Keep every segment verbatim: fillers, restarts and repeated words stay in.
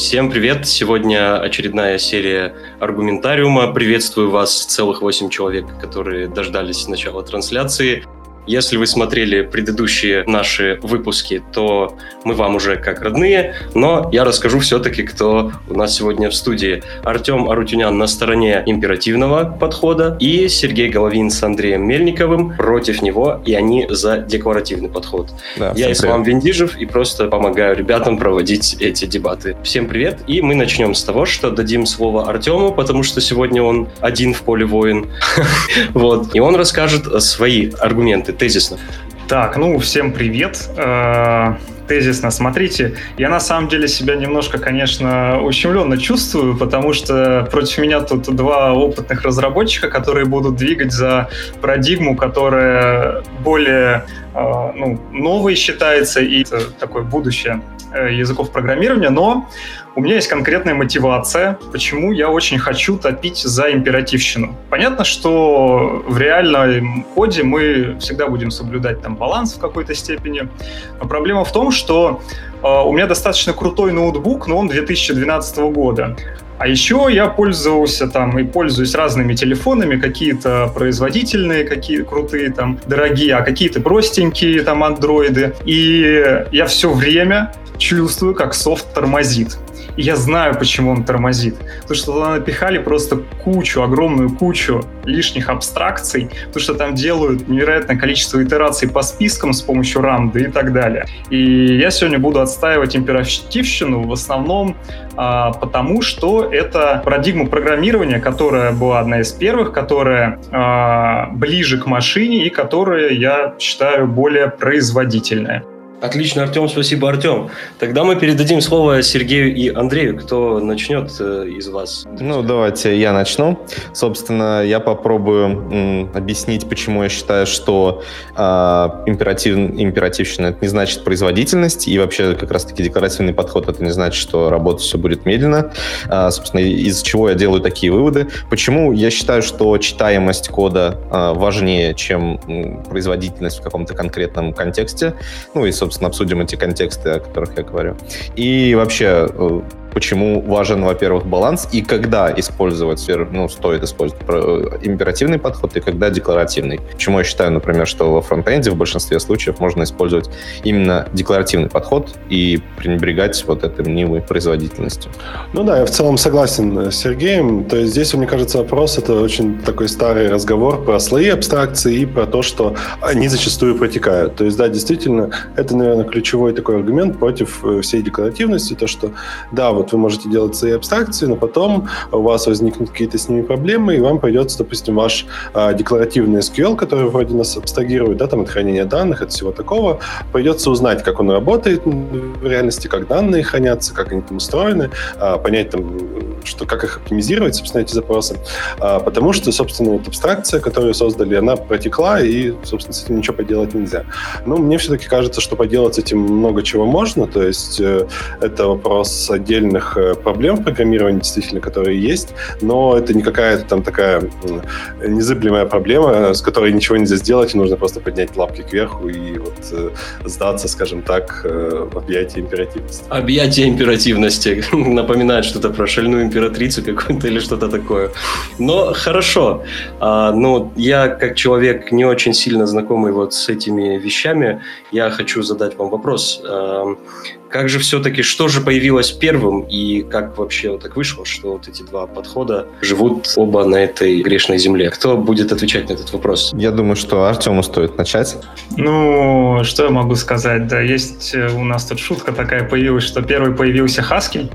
Всем привет! Сегодня очередная серия аргументариума. Приветствую вас, целых восемь человек, которые дождались начала трансляции. Если вы смотрели предыдущие наши выпуски, то мы вам уже как родные, но я расскажу все-таки, кто у нас сегодня в студии. Артем Арутюнян на стороне императивного подхода и Сергей Головин с Андреем Мельниковым против него, и они за декларативный подход. Да, я Ислам Вендижев и просто помогаю ребятам проводить эти дебаты. Всем привет, и мы начнем с того, что дадим слово Артему, потому что сегодня он один в поле воин, и он расскажет свои аргументы. Тезисно. Так, ну, всем привет. Тезисно, смотрите, я на самом деле себя немножко, конечно, ущемленно чувствую, потому что против меня тут два опытных разработчика, которые будут двигать за парадигму, которая более ну, новой считается, и это такое будущее языков программирования, но у меня есть конкретная мотивация, почему я очень хочу топить за императивщину. Понятно, что в реальном ходе мы всегда будем соблюдать там баланс в какой-то степени, но проблема в том, что э, у меня достаточно крутой ноутбук, но он две тысячи двенадцатого года. А еще я пользовался там и пользуюсь разными телефонами, какие-то производительные, какие крутые, там, дорогие, а какие-то простенькие, там, андроиды. И я все время чувствую, как софт тормозит. И я знаю, почему он тормозит. Потому что туда напихали просто кучу, огромную кучу лишних абстракций, потому что там делают невероятное количество итераций по спискам с помощью Рамды и так далее. И я сегодня буду отстаивать императивщину в основном а, потому, что это парадигма программирования, которая была одна из первых, которая а, ближе к машине и которая, я считаю, более производительная. Отлично, Артем, спасибо, Артем. Тогда мы передадим слово Сергею и Андрею. Кто начнет э, из вас? Ну, давайте я начну. Собственно, я попробую м, объяснить, почему я считаю, что э, императив, императивщина — это не значит производительность, и вообще как раз-таки декларативный подход — это не значит, что работать все будет медленно. Э, собственно, из-за чего я делаю такие выводы. Почему я считаю, что читаемость кода э, важнее, чем м, производительность в каком-то конкретном контексте. Ну и, собственно, Собственно, обсудим эти контексты, о которых я говорю. И вообще, почему важен, во-первых, баланс, и когда использовать, ну, стоит использовать императивный подход, и когда декларативный. Почему я считаю, например, что во фронтенде в большинстве случаев можно использовать именно декларативный подход и пренебрегать вот этой мнимой производительностью. Ну да, я в целом согласен с Сергеем. То есть здесь, мне кажется, вопрос, это очень такой старый разговор про слои абстракции и про то, что они зачастую протекают. То есть, да, действительно, это, наверное, ключевой такой аргумент против всей декларативности, то, что, да, вот вы можете делать свои абстракции, но потом у вас возникнут какие-то с ними проблемы, и вам придется, допустим, ваш а, декларативный эс кью эль, который вроде нас абстрагирует, да, там, от хранения данных, от всего такого, придется узнать, как он работает в реальности, как данные хранятся, как они там устроены, а, понять, там, что, как их оптимизировать, собственно, эти запросы. А, потому что, собственно, вот абстракция, которую создали, она протекла, и, собственно, с этим ничего поделать нельзя. Но мне все-таки кажется, что поделать с этим много чего можно, то есть э, это вопрос отдельно проблем в программировании, действительно, которые есть, но это не какая-то там такая незыблемая проблема, с которой ничего нельзя сделать, и нужно просто поднять лапки кверху и вот э, сдаться, скажем так, э, в объятия императивности. Объятия императивности. Напоминает что-то про шальную императрицу какую-то или что-то такое. Но хорошо. А, ну, я, как человек, не очень сильно знакомый вот с этими вещами, я хочу задать вам вопрос. А, как же все-таки, что же появилось первым? И как вообще вот так вышло, что вот эти два подхода живут оба на этой грешной земле? Кто будет отвечать на этот вопрос? Я думаю, что Артему стоит начать. Ну, что я могу сказать? Да, есть у нас тут шутка такая появилась, что первый появился Haskell,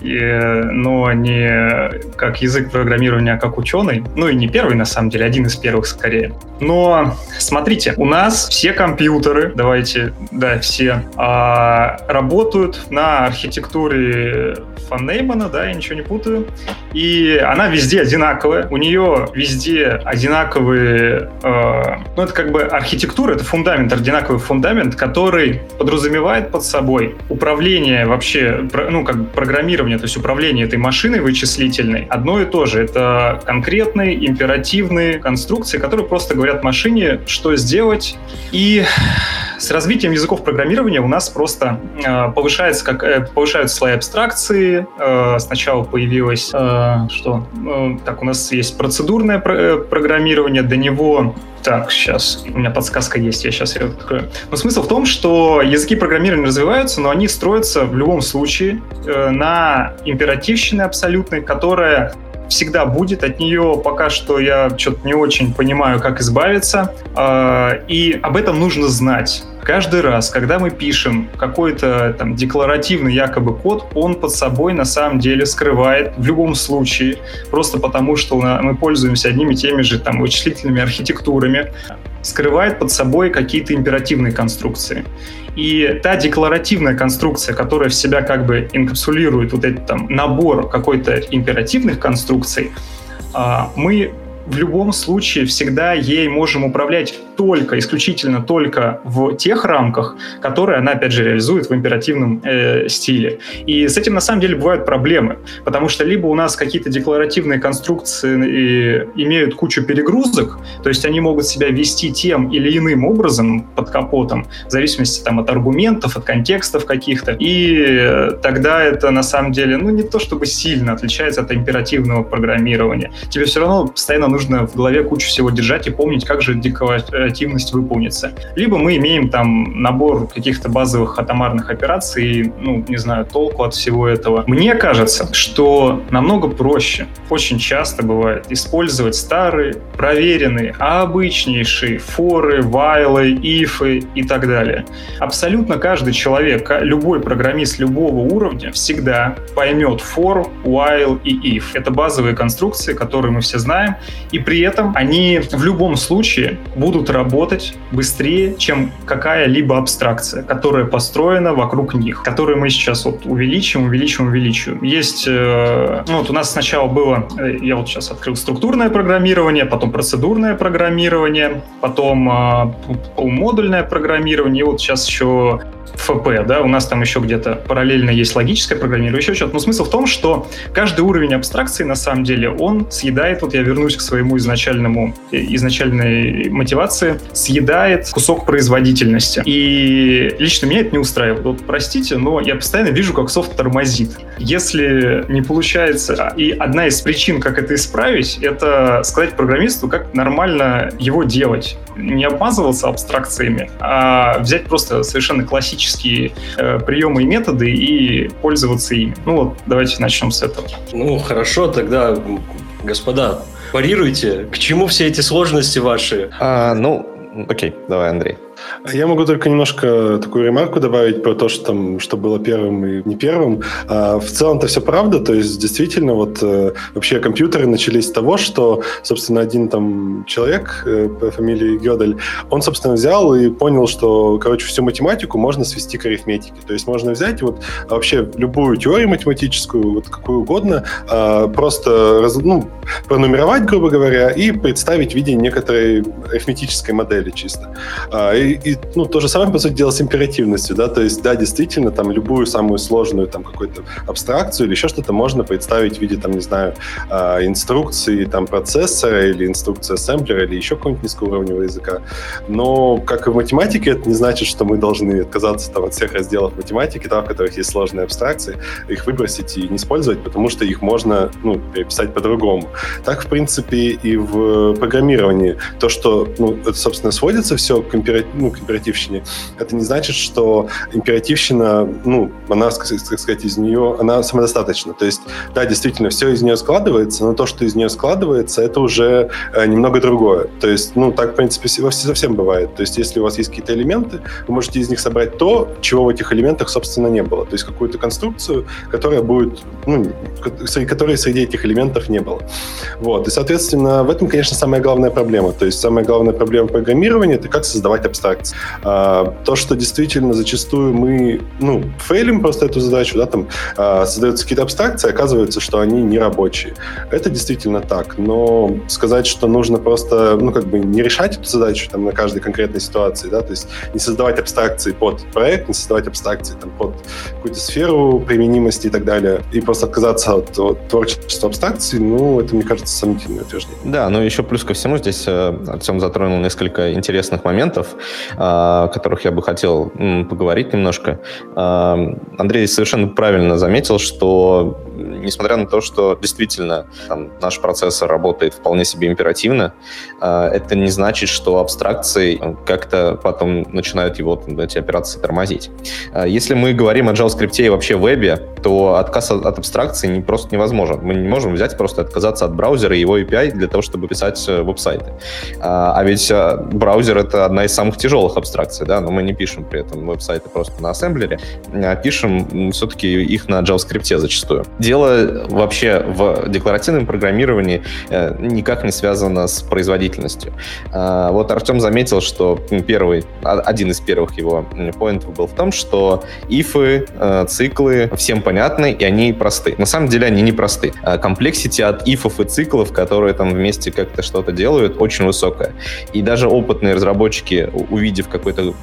и, но не как язык программирования, а как ученый. Ну и не первый, на самом деле, один из первых скорее. Но смотрите, у нас все компьютеры, давайте, да, все, а, работают на архитектуре фон Неймана, да, я ничего не путаю. И она везде одинаковая, у нее везде одинаковые, а, ну это как бы архитектура, это фундамент, одинаковый фундамент, который подразумевает под собой управление вообще, ну как бы программирование уровня, то есть управление этой машиной вычислительной, одно и то же. Это конкретные, императивные конструкции, которые просто говорят машине, что сделать. И с развитием языков программирования у нас просто э, повышается, как, э, повышаются слои абстракции. Э, сначала появилось, э, что? Э, так, у нас есть процедурное про- программирование, до него... Так, сейчас, у меня подсказка есть, я сейчас ее открою. Но смысл в том, что языки программирования развиваются, но они строятся в любом случае э, на императивщине абсолютной, которая всегда будет. От нее пока что я что-то не очень понимаю, как избавиться. Э, и об этом нужно знать. Каждый раз, когда мы пишем какой-то там декларативный якобы код, он под собой на самом деле скрывает в любом случае, просто потому что мы пользуемся одними и теми же там вычислительными архитектурами, скрывает под собой какие-то императивные конструкции. И та декларативная конструкция, которая в себя как бы инкапсулирует вот этот там набор какой-то императивных конструкций, мы в любом случае всегда ей можем управлять только, исключительно только в тех рамках, которые она, опять же, реализует в императивном э, стиле. И с этим, на самом деле, бывают проблемы, потому что либо у нас какие-то декларативные конструкции имеют кучу перегрузок, то есть они могут себя вести тем или иным образом под капотом, в зависимости там, от аргументов, от контекстов каких-то, и тогда это, на самом деле, ну, не то чтобы сильно отличается от императивного программирования. Тебе все равно постоянно нужно в голове кучу всего держать и помнить, как же декларативность выполнится. Либо мы имеем там набор каких-то базовых атомарных операций, и, ну, не знаю, толку от всего этого. Мне кажется, что намного проще, очень часто бывает, использовать старые, проверенные, обычнейшие форы, вайлы, ифы и так далее. Абсолютно каждый человек, любой программист любого уровня всегда поймет for, while и if. Это базовые конструкции, которые мы все знаем, и при этом они в любом случае будут работать быстрее, чем какая-либо абстракция, которая построена вокруг них, которую мы сейчас вот увеличим, увеличим, увеличим. Есть, ну вот у нас сначала было, я вот сейчас открыл структурное программирование, потом процедурное программирование, потом полумодульное программирование, и вот сейчас еще эф пэ, да, у нас там еще где-то параллельно есть логическое программирование, еще что-то. Но смысл в том, что каждый уровень абстракции, на самом деле, он съедает, вот я вернусь к своему изначальному, изначальной мотивации, съедает кусок производительности. И лично меня это не устраивает. Вот, простите, но я постоянно вижу, как софт тормозит. Если не получается, и одна из причин, как это исправить, это сказать программисту, как нормально его делать. Не обмазываться абстракциями, а взять просто совершенно классический Э, приемы и методы и пользоваться ими. Ну вот, давайте начнем с этого. Ну, хорошо, тогда, господа, парируйте. К чему все эти сложности ваши? А, ну, окей, давай, Андрей. Я могу только немножко такую ремарку добавить про то, что, там, что было первым и не первым. А в целом-то все правда, то есть действительно вот вообще компьютеры начались с того, что, собственно, один там человек по фамилии Гёдель, он, собственно, взял и понял, что, короче, всю математику можно свести к арифметике. То есть можно взять вот вообще любую теорию математическую, вот какую угодно, просто раз, ну, пронумеровать, грубо говоря, и представить в виде некоторой арифметической модели чисто. И И, ну, то же самое, по сути дела, с императивностью, да, то есть, да, действительно, там, любую самую сложную, там, какую-то абстракцию или еще что-то можно представить в виде, там, не знаю, инструкции, там, процессора или инструкции ассемблера или еще какого-нибудь низкоуровневого языка. Но, как и в математике, это не значит, что мы должны отказаться, там, от всех разделов математики, там, в которых есть сложные абстракции, их выбросить и не использовать, потому что их можно, ну, переписать по-другому. Так, в принципе, и в программировании. То, что, ну, это, собственно, сводится все к императивности, ну, к императивщине, это не значит, что императивщина, ну, она, так сказать, из нее, она самодостаточна. То есть, да, действительно, все из нее складывается, но то, что из нее складывается, это уже э, немного другое. То есть, ну, так, в принципе, совсем бывает. То есть, если у вас есть какие-то элементы, вы можете из них собрать то, чего в этих элементах, собственно, не было. То есть, какую-то конструкцию, которая будет, ну, которой среди этих элементов не было. Вот. И, соответственно, в этом, конечно, самая главная проблема. То есть, самая главная проблема программирования — это как создавать абстракцию. abstracts. А, то, что действительно зачастую мы, ну, фейлим просто эту задачу, да, там а, создаются какие-то абстракции, оказывается, что они не рабочие. Это действительно так, но сказать, что нужно просто, ну, как бы не решать эту задачу там на каждой конкретной ситуации, да, то есть не создавать абстракции под проект, не создавать абстракции там под какую-то сферу применимости и так далее, и просто отказаться от, от творчества абстракций, ну, это, мне кажется, сомнительное утверждение. Да, но еще плюс ко всему здесь Артем затронул несколько интересных моментов, о которых я бы хотел поговорить немножко. Андрей совершенно правильно заметил, что несмотря на то, что действительно там, наш процессор работает вполне себе императивно, это не значит, что абстракции как-то потом начинают его, там, эти операции тормозить. Если мы говорим о JavaScript и вообще вебе, то отказ от абстракции не, просто невозможен. Мы не можем взять просто отказаться от браузера и его эй пи ай для того, чтобы писать веб-сайты. А ведь браузер — это одна из самых тяжелых абстракций, да, но мы не пишем при этом веб-сайты просто на ассемблере, а пишем все-таки их на JavaScript зачастую. Дело вообще в декларативном программировании никак не связано с производительностью. Вот Артем заметил, что первый, один из первых его поинтов был в том, что ифы, циклы всем понятны, и они просты. На самом деле они не просты. Комплексити от ифов и циклов, которые там вместе как-то что-то делают, очень высокая. И даже опытные разработчики, увидев какой-то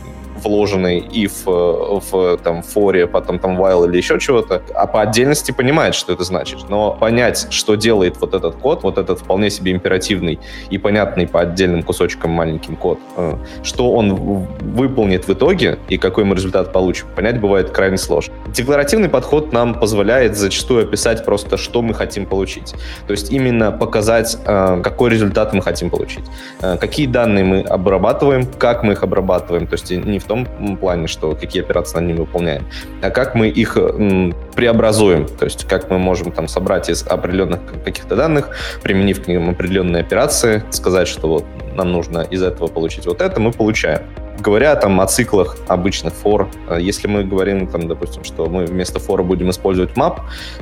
вложенный if в там форе, потом там while или еще чего-то, а по отдельности понимает, что это значит. Но понять, что делает вот этот код, вот этот вполне себе императивный и понятный по отдельным кусочкам маленьким код, что он выполнит в итоге и какой мы результат получим, понять бывает крайне сложно. Декларативный подход нам позволяет зачастую описать просто, что мы хотим получить. То есть именно показать, какой результат мы хотим получить. Какие данные мы обрабатываем, как мы их обрабатываем. То есть не в в том плане, что какие операции над ними выполняем, а как мы их м, преобразуем, то есть как мы можем там собрать из определенных каких-то данных, применив к ним определенные операции, сказать, что вот нам нужно из этого получить вот это, мы получаем. Говоря там о циклах обычных for, если мы говорим, там, допустим, что мы вместо for будем использовать map,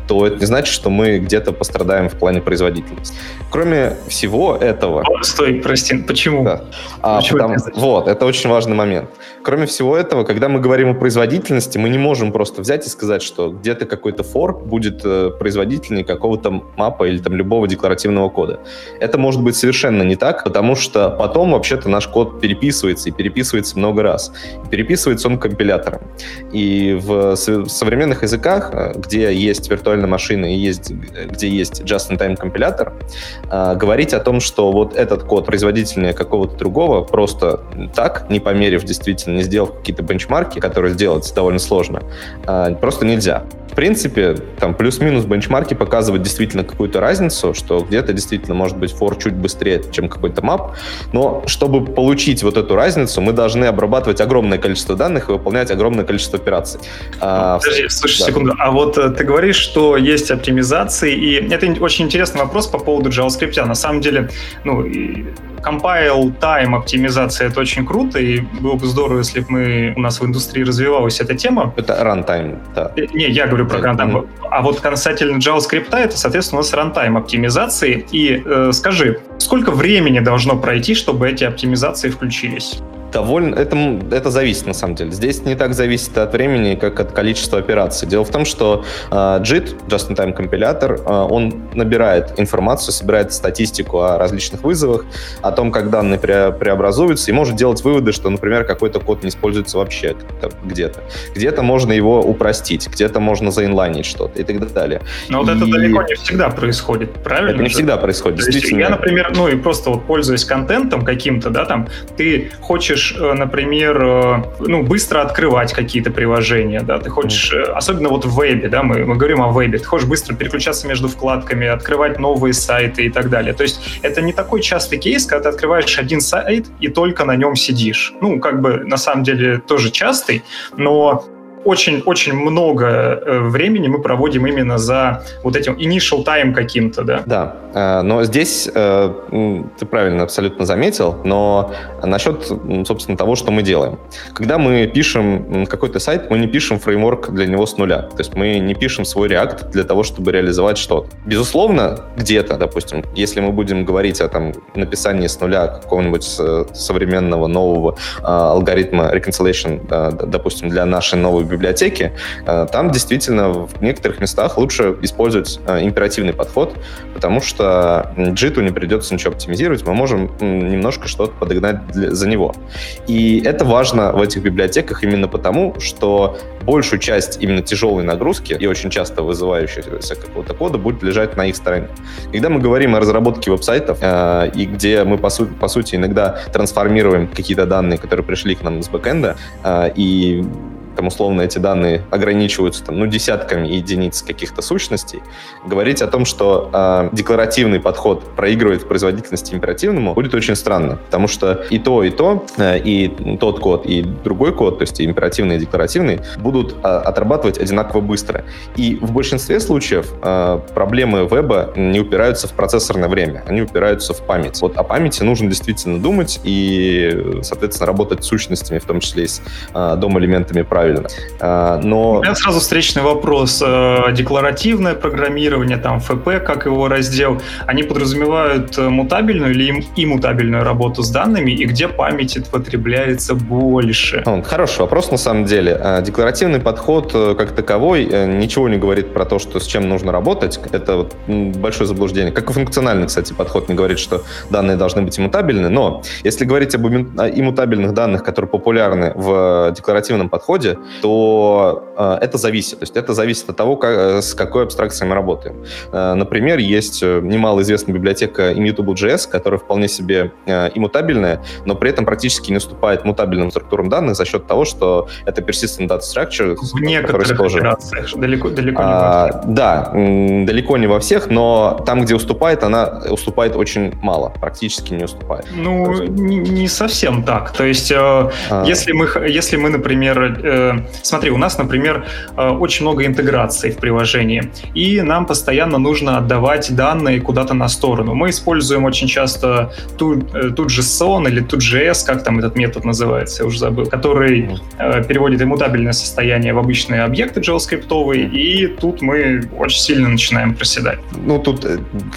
то это не значит, что мы где-то пострадаем в плане производительности. Кроме всего этого... О, стой, прости, почему? Да. А, почему потому, это вот, это очень важный момент. Кроме всего этого, когда мы говорим о производительности, мы не можем просто взять и сказать, что где-то какой-то for будет производительнее какого-то мапа или там любого декларативного кода. Это может быть совершенно не так, потому что потом вообще-то наш код переписывается и переписывается много раз. Переписывается он компилятором. И в современных языках, где есть виртуальная машина и есть, где есть just-in-time компилятор, говорить о том, что вот этот код производительнее какого-то другого, просто так, не померив действительно, не сделав какие-то бенчмарки, которые сделать довольно сложно, просто нельзя. В принципе, там плюс-минус бенчмарки показывают действительно какую-то разницу, что где-то действительно может быть for чуть быстрее, чем какой-то map, но чтобы получить вот эту разницу, мы должны обрабатывать огромное количество данных и выполнять огромное количество операций. Подожди, а, слушай, да. секунду. А вот ты говоришь, что есть оптимизации, и это очень интересный вопрос по поводу JavaScript. На самом деле, ну, compile-time оптимизация — это очень круто, и было бы здорово, если бы мы, у нас в индустрии развивалась эта тема. Это runtime, да. Не, я говорю про runtime. Mm-hmm. А вот касательно JavaScript, это, соответственно, у нас runtime оптимизации. И э, скажи, сколько времени должно пройти, чтобы эти оптимизации включились? Довольно, это, это зависит, на самом деле. Здесь не так зависит от времени, как от количества операций. Дело в том, что э, джит, just-in-time компилятор, э, он набирает информацию, собирает статистику о различных вызовах, о том, как данные пре- преобразуются, и может делать выводы, что, например, какой-то код не используется вообще где-то. Где-то можно его упростить, где-то можно заинлайнить что-то и так далее. Но и... вот это далеко не всегда происходит, правильно? Это не всегда происходит, действительно. Я, например, ну и просто вот пользуясь контентом каким-то, да, там, ты хочешь, например, ну, быстро открывать какие-то приложения, да, ты хочешь, особенно вот в вебе, да, мы, мы говорим о вебе, ты хочешь быстро переключаться между вкладками, открывать новые сайты и так далее. То есть это не такой частый кейс, когда ты открываешь один сайт и только на нем сидишь. Ну, как бы, на самом деле, тоже частый, но очень-очень много времени мы проводим именно за вот этим initial time каким-то, да? Да, но здесь ты правильно абсолютно заметил, но насчет, собственно, того, что мы делаем. Когда мы пишем какой-то сайт, мы не пишем фреймворк для него с нуля, то есть мы не пишем свой React для того, чтобы реализовать что-то. Безусловно, где-то, допустим, если мы будем говорить о там, написании с нуля какого-нибудь современного нового алгоритма reconciliation, допустим, для нашей новой библиотеки, там действительно в некоторых местах лучше использовать императивный подход, потому что джиту не придется ничего оптимизировать, мы можем немножко что-то подогнать для, за него. И это важно в этих библиотеках именно потому, что большую часть именно тяжелой нагрузки и очень часто вызывающегося какого-то кода будет лежать на их стороне. Когда мы говорим о разработке веб-сайтов, э, и где мы, по, су- по сути, иногда трансформируем какие-то данные, которые пришли к нам с бэкэнда, э, и там, условно, эти данные ограничиваются там, ну, десятками единиц каких-то сущностей, говорить о том, что э, декларативный подход проигрывает в производительности императивному, будет очень странно, потому что и то, и то, э, и тот код, и другой код, то есть и императивный, и декларативный, будут э, отрабатывать одинаково быстро. И в большинстве случаев э, проблемы веба не упираются в процессорное время, они упираются в память. Вот о памяти нужно действительно думать и, соответственно, работать с сущностями, в том числе и с э, дом-элементами правильно. Но... У меня сразу встречный вопрос. Декларативное программирование, там, эф пэ, как его раздел, они подразумевают мутабельную или иммутабельную работу с данными, и где памяти потребляется больше? Хороший вопрос, на самом деле. Декларативный подход как таковой ничего не говорит про то, что с чем нужно работать. Это большое заблуждение. Как и функциональный, кстати, подход не говорит, что данные должны быть иммутабельны, но если говорить об иммутабельных данных, которые популярны в декларативном подходе, то э, это зависит. То есть это зависит от того, как, с какой абстракцией мы работаем. Э, например, есть немалоизвестная библиотека Immutable.js, которая вполне себе э, иммутабельная, но при этом практически не уступает мутабельным структурам данных за счет того, что это persistent data structure. В некоторых операциях. Далеко, далеко не во всех. А, да, м- далеко не во всех, но там, где уступает, она уступает очень мало, практически не уступает. Ну, есть... не, не совсем так. То есть э, а... если, мы, если мы, например... Э, Смотри, у нас, например, очень много интеграций в приложении, и нам постоянно нужно отдавать данные куда-то на сторону. Мы используем очень часто ту, ту JSON или ту джей эс, как там этот метод называется, я уже забыл, который переводит иммутабельное состояние в обычные объекты джаваскриптовые, и тут мы очень сильно начинаем проседать. Ну, тут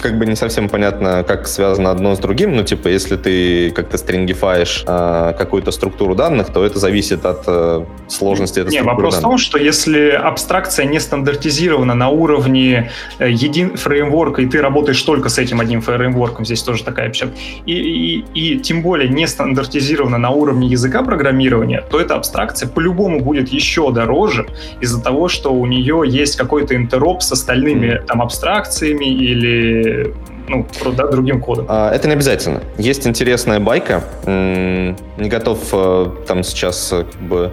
как бы не совсем понятно, как связано одно с другим, но типа если ты как-то стрингифаешь какую-то структуру данных, то это зависит от слова. Не, вопрос в том, что если абстракция не стандартизирована на уровне един фреймворка, и ты работаешь только с этим одним фреймворком, здесь тоже такая печаль, и, и, и тем более не стандартизирована на уровне языка программирования, то эта абстракция по-любому будет еще дороже из-за того, что у нее есть какой-то интероп с остальными mm. там, абстракциями или... ну, да, другим кодом. Это не обязательно. Есть интересная байка. Не готов там сейчас как бы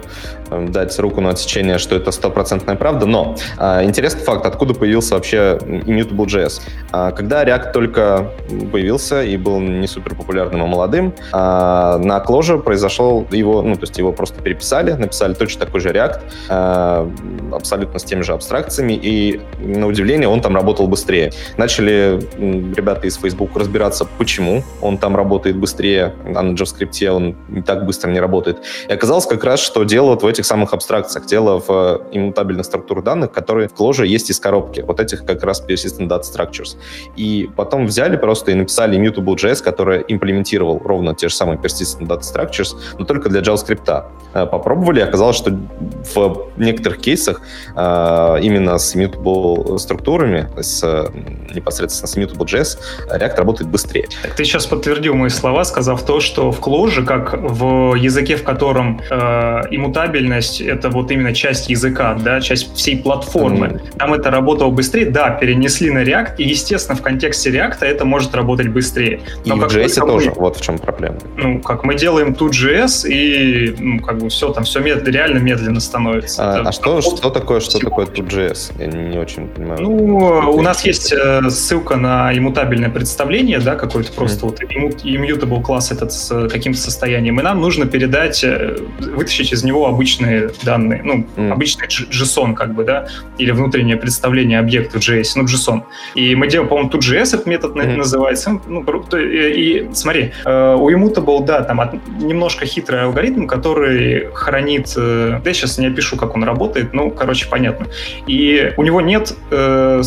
дать руку на отсечение, что это стопроцентная правда, но интересный факт, откуда появился вообще Immutable.js. Когда React только появился и был не супер популярным, а молодым, на Clojure произошел его, ну, то есть его просто переписали, написали точно такой же React, абсолютно с теми же абстракциями, и, на удивление, он там работал быстрее. Начали ребята из Facebook разбираться, почему он там работает быстрее, а на JavaScript он не так быстро не работает. И оказалось как раз, что дело вот в этих самых абстракциях, дело в иммутабельных структурах данных, которые в Clojure есть из коробки, вот этих как раз persistent data structures. И потом взяли просто и написали Immutable.js, который имплементировал ровно те же самые persistent data structures, но только для JavaScript. Попробовали, оказалось, что в некоторых кейсах именно с immutable структурами, с, непосредственно с Immutable.js, React работает быстрее. Так ты сейчас подтвердил мои слова, сказав то, что в Clojure, как в языке, в котором э, иммутабельность — это вот именно часть языка, да, часть всей платформы, mm-hmm. там это работало быстрее, да, перенесли на React, и, естественно, в контексте React это может работать быстрее. Но и в джей эс тоже, мы, вот в чем проблема. Ну, как мы делаем тут джей эс, и ну, как бы все там, все мед, реально медленно становится. А, это, а что, что такое, что такое тут джей эс? Я не очень понимаю. Ну, у нас есть э, ссылка на Immutable мутабельное представление, да, какое-то просто mm-hmm. вот immutable класс этот с каким-то состоянием, и нам нужно передать, вытащить из него обычные данные, ну, mm-hmm. обычный JSON, как бы, да, или внутреннее представление объекта в джей эс, ну, JSON. И мы делаем, по-моему, тут джей эс этот метод mm-hmm. называется, ну, и, и смотри, у immutable, да, там от, немножко хитрый алгоритм, который хранит, да, я сейчас не опишу, как он работает, ну, короче, понятно. И у него нет э,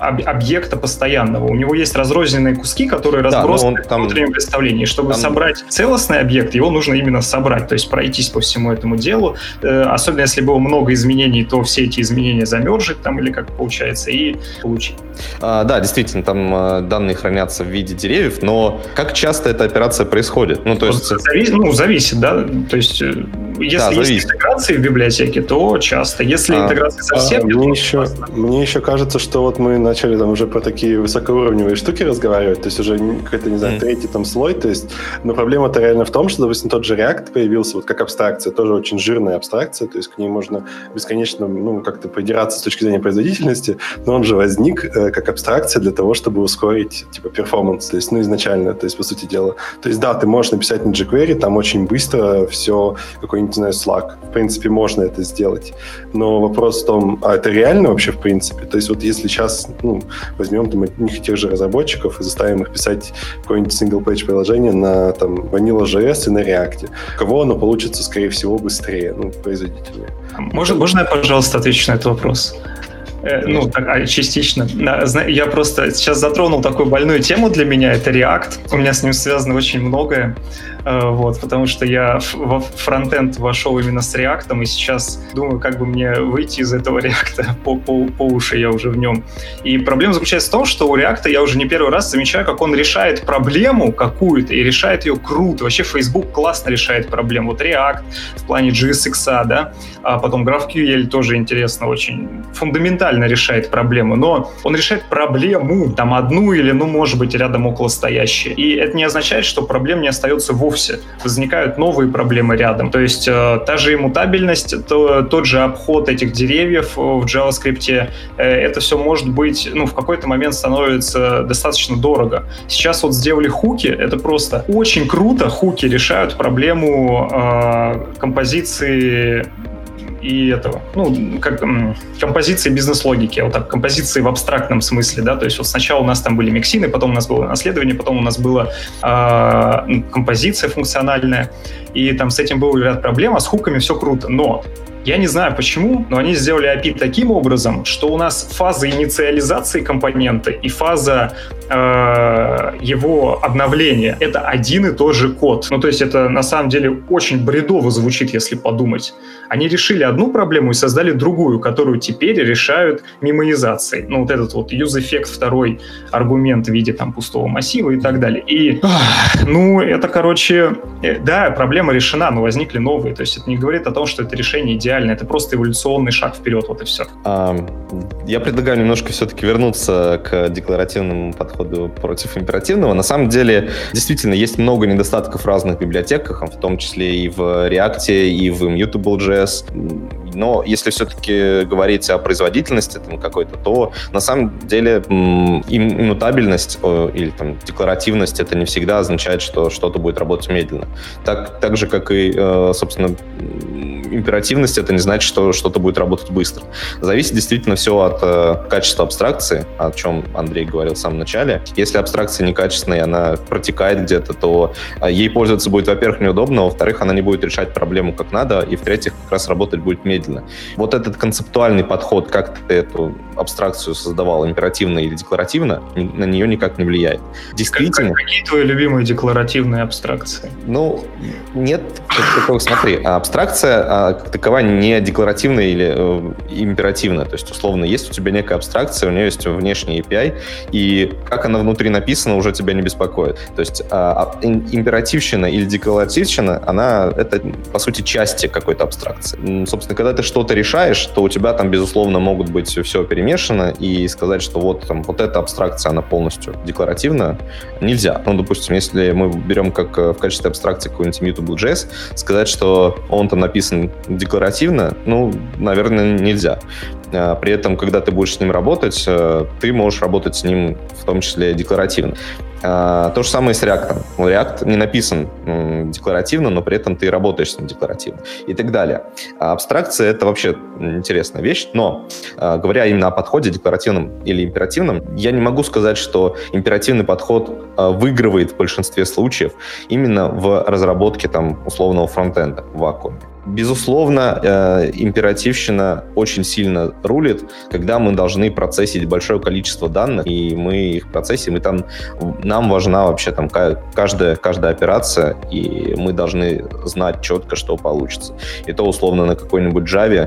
объекта постоянного, у него есть разрозненные куски, которые да, разбросаны в внутреннем представлении. Чтобы там... собрать целостный объект, его нужно именно собрать, то есть пройтись по всему этому делу, э, особенно если было много изменений, то все эти изменения замержить там или как получается, и получить. А, да, действительно, там э, данные хранятся в виде деревьев, но как часто эта операция происходит? Ну, то есть... Зави... ну зависит, да, то есть э, если да, есть интеграции в библиотеке, то часто, если а, интеграции совсем а, нет, мне, еще, мне еще кажется, что вот мы начали там уже про такие высокоуровневые штуки разговаривать, то есть уже какой-то, не знаю, mm. третий там слой, то есть, но проблема-то реально в том, что, допустим, тот же React появился вот как абстракция, тоже очень жирная абстракция, то есть к ней можно бесконечно, ну, как-то придираться с точки зрения производительности, но он же возник э, как абстракция для того, чтобы ускорить, типа, перформанс, то есть, ну, изначально, то есть, по сути дела. То есть, да, ты можешь написать на jQuery, там очень быстро все, какой-нибудь, не знаю, Slack, в принципе, можно это сделать, но вопрос в том, а это реально вообще, в принципе? То есть, вот если сейчас, ну, возьмем там одних и тех же разработчиков и заставим их писать какое-нибудь сингл-пейдж-приложение на, там, Vanilla.js и на React, у кого оно получится, скорее всего, быстрее, ну, производительнее? Можно, можно я, пожалуйста, отвечу на этот вопрос? Ну, так, частично. Я просто сейчас затронул такую больную тему для меня, это React. У меня с ним связано очень многое, вот, потому что я во фронтенд вошел именно с React, и сейчас думаю, как бы мне выйти из этого React, по, по, по уши я уже в нем. И проблема заключается в том, что у React я уже не первый раз замечаю, как он решает проблему какую-то, и решает ее круто. Вообще Facebook классно решает проблему. Вот React в плане джей эс икс, да, а потом GraphQL тоже интересно очень. Фундаментально решает проблему, но он решает проблему, там, одну или, ну, может быть, рядом около стоящие. И это не означает, что проблем не остается вовсе. Возникают новые проблемы рядом. То есть э, та же иммутабельность, то, тот же обход этих деревьев в JavaScript, э, это все может быть, ну, в какой-то момент становится достаточно дорого. Сейчас вот сделали хуки, это просто очень круто. Хуки решают проблему э, композиции и этого, ну, как м- композиции бизнес-логики, вот так, композиции в абстрактном смысле, да, то есть вот сначала у нас там были миксины, потом у нас было наследование, потом у нас была э- композиция функциональная, и там с этим был ряд проблем, а с хуками все круто, но я не знаю почему, но они сделали эй пи ай таким образом, что у нас фаза инициализации компонента и фаза э, его обновления — это один и тот же код. Ну, то есть это на самом деле очень бредово звучит, если подумать. Они решили одну проблему и создали другую, которую теперь решают мемоизацией. Ну, вот этот вот use-эффект, второй аргумент в виде там пустого массива и так далее. И, ну, это, короче, да, проблема решена, но возникли новые. То есть это не говорит о том, что это решение идеально. Это просто эволюционный шаг вперед, вот и все. Я предлагаю немножко все-таки вернуться к декларативному подходу против императивного. На самом деле, действительно, есть много недостатков в разных библиотеках, в том числе и в React, и в Immutable.js. Но если все-таки говорить о производительности там, какой-то, то на самом деле иммутабельность или там, декларативность — это не всегда означает, что что-то будет работать медленно. Так, так же, как и, собственно, императивность, это не значит, что что-то будет работать быстро. Зависит действительно все от э, качества абстракции, о чем Андрей говорил в самом начале. Если абстракция некачественная, она протекает где-то, то э, ей пользоваться будет, во-первых, неудобно, во-вторых, она не будет решать проблему как надо, и, в-третьих, как раз работать будет медленно. Вот этот концептуальный подход, как ты эту абстракцию создавал, императивно или декларативно, на нее никак не влияет. Действительно... Как, какие твои любимые декларативные абстракции? Ну, нет такого, смотри, абстракция как такова не декларативная или э, императивная. То есть, условно, есть у тебя некая абстракция, у нее есть внешний эй пи ай, и как она внутри написана, уже тебя не беспокоит. То есть э, э, императивщина или декларативщина, она, это, по сути, части какой-то абстракции. Собственно, когда ты что-то решаешь, то у тебя там, безусловно, могут быть все перемешано, и сказать, что вот, там, вот эта абстракция, она полностью декларативна, нельзя. Ну, допустим, если мы берем как в качестве абстракции какой-нибудь Immutable.js, сказать, что он там написан декларативно, ну, наверное, нельзя. При этом, когда ты будешь с ним работать, ты можешь работать с ним в том числе декларативно. То же самое и с React. React не написан декларативно, но при этом ты работаешь с ним декларативно и так далее. Абстракция — это вообще интересная вещь, но говоря именно о подходе декларативном или императивном, я не могу сказать, что императивный подход выигрывает в большинстве случаев именно в разработке там, условного фронтенда в вакууме. Безусловно, э, императивщина очень сильно рулит, когда мы должны процессить большое количество данных, и мы их процессим, и там нам важна вообще там каждая, каждая операция, и мы должны знать четко, что получится. И то, условно, на какой-нибудь Java,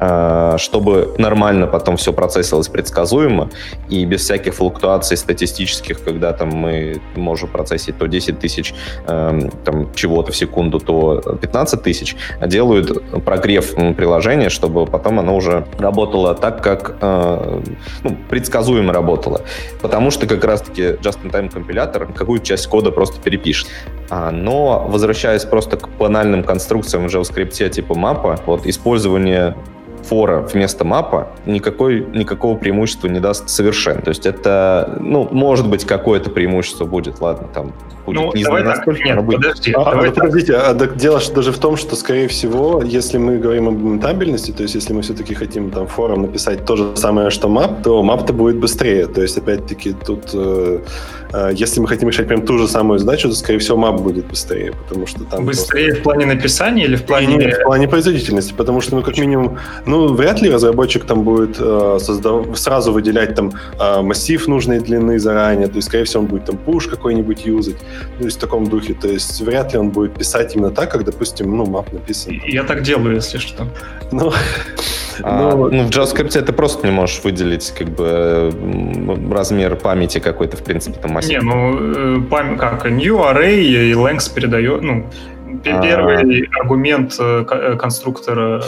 э, чтобы нормально потом все процессилось предсказуемо, и без всяких флуктуаций статистических, когда там мы можем процессить то десять тысяч э, там, чего-то в секунду, то пятнадцать тысяч, делают прогрев приложения, чтобы потом оно уже работало так, как э, ну, предсказуемо работало. Потому что как раз-таки just-in-time компилятор какую-то часть кода просто перепишет. А, но, возвращаясь просто к банальным конструкциям в JavaScript типа мапа, вот использование фора вместо мапа никакой, никакого преимущества не даст совершенно. То есть это, ну, может быть, какое-то преимущество будет, ладно, там, будет, ну, не знаю, так. насколько Нет, оно будет. Подожди, а, а, подождите, а, дело даже в том, что, скорее всего, если мы говорим об иммутабельности, то есть если мы все-таки хотим там фором написать то же самое, что мап, то мап-то будет быстрее. То есть, опять-таки, тут, э, э, если мы хотим решать прям ту же самую задачу, то, скорее всего, мап будет быстрее, потому что там... Быстрее просто... в плане написания или в плане... Нет, в плане производительности, потому что, ну, как минимум... Ну, вряд ли разработчик там будет э, создав... сразу выделять там э, массив нужной длины заранее, то есть, скорее всего, он будет там пуш какой-нибудь юзать, ну, то есть в таком духе, то есть вряд ли он будет писать именно так, как, допустим, ну, мап написан. Я так делаю, если что. Ну... А, ну, ну, в JavaScript ты просто не можешь выделить как бы размер памяти какой-то, в принципе, там массив. Не, ну, пам... как, new array и length передает, ну, первый а... аргумент конструктора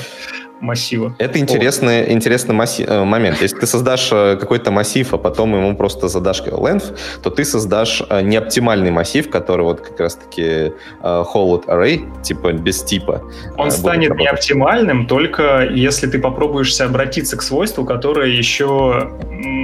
массива. Это интересный, oh. интересный масси- момент. Если ты создашь какой-то массив, а потом ему просто задашь length, то ты создашь неоптимальный массив, который вот как раз-таки hollow array, типа без типа. Он станет работать. Неоптимальным только если ты попробуешься обратиться к свойству, которое еще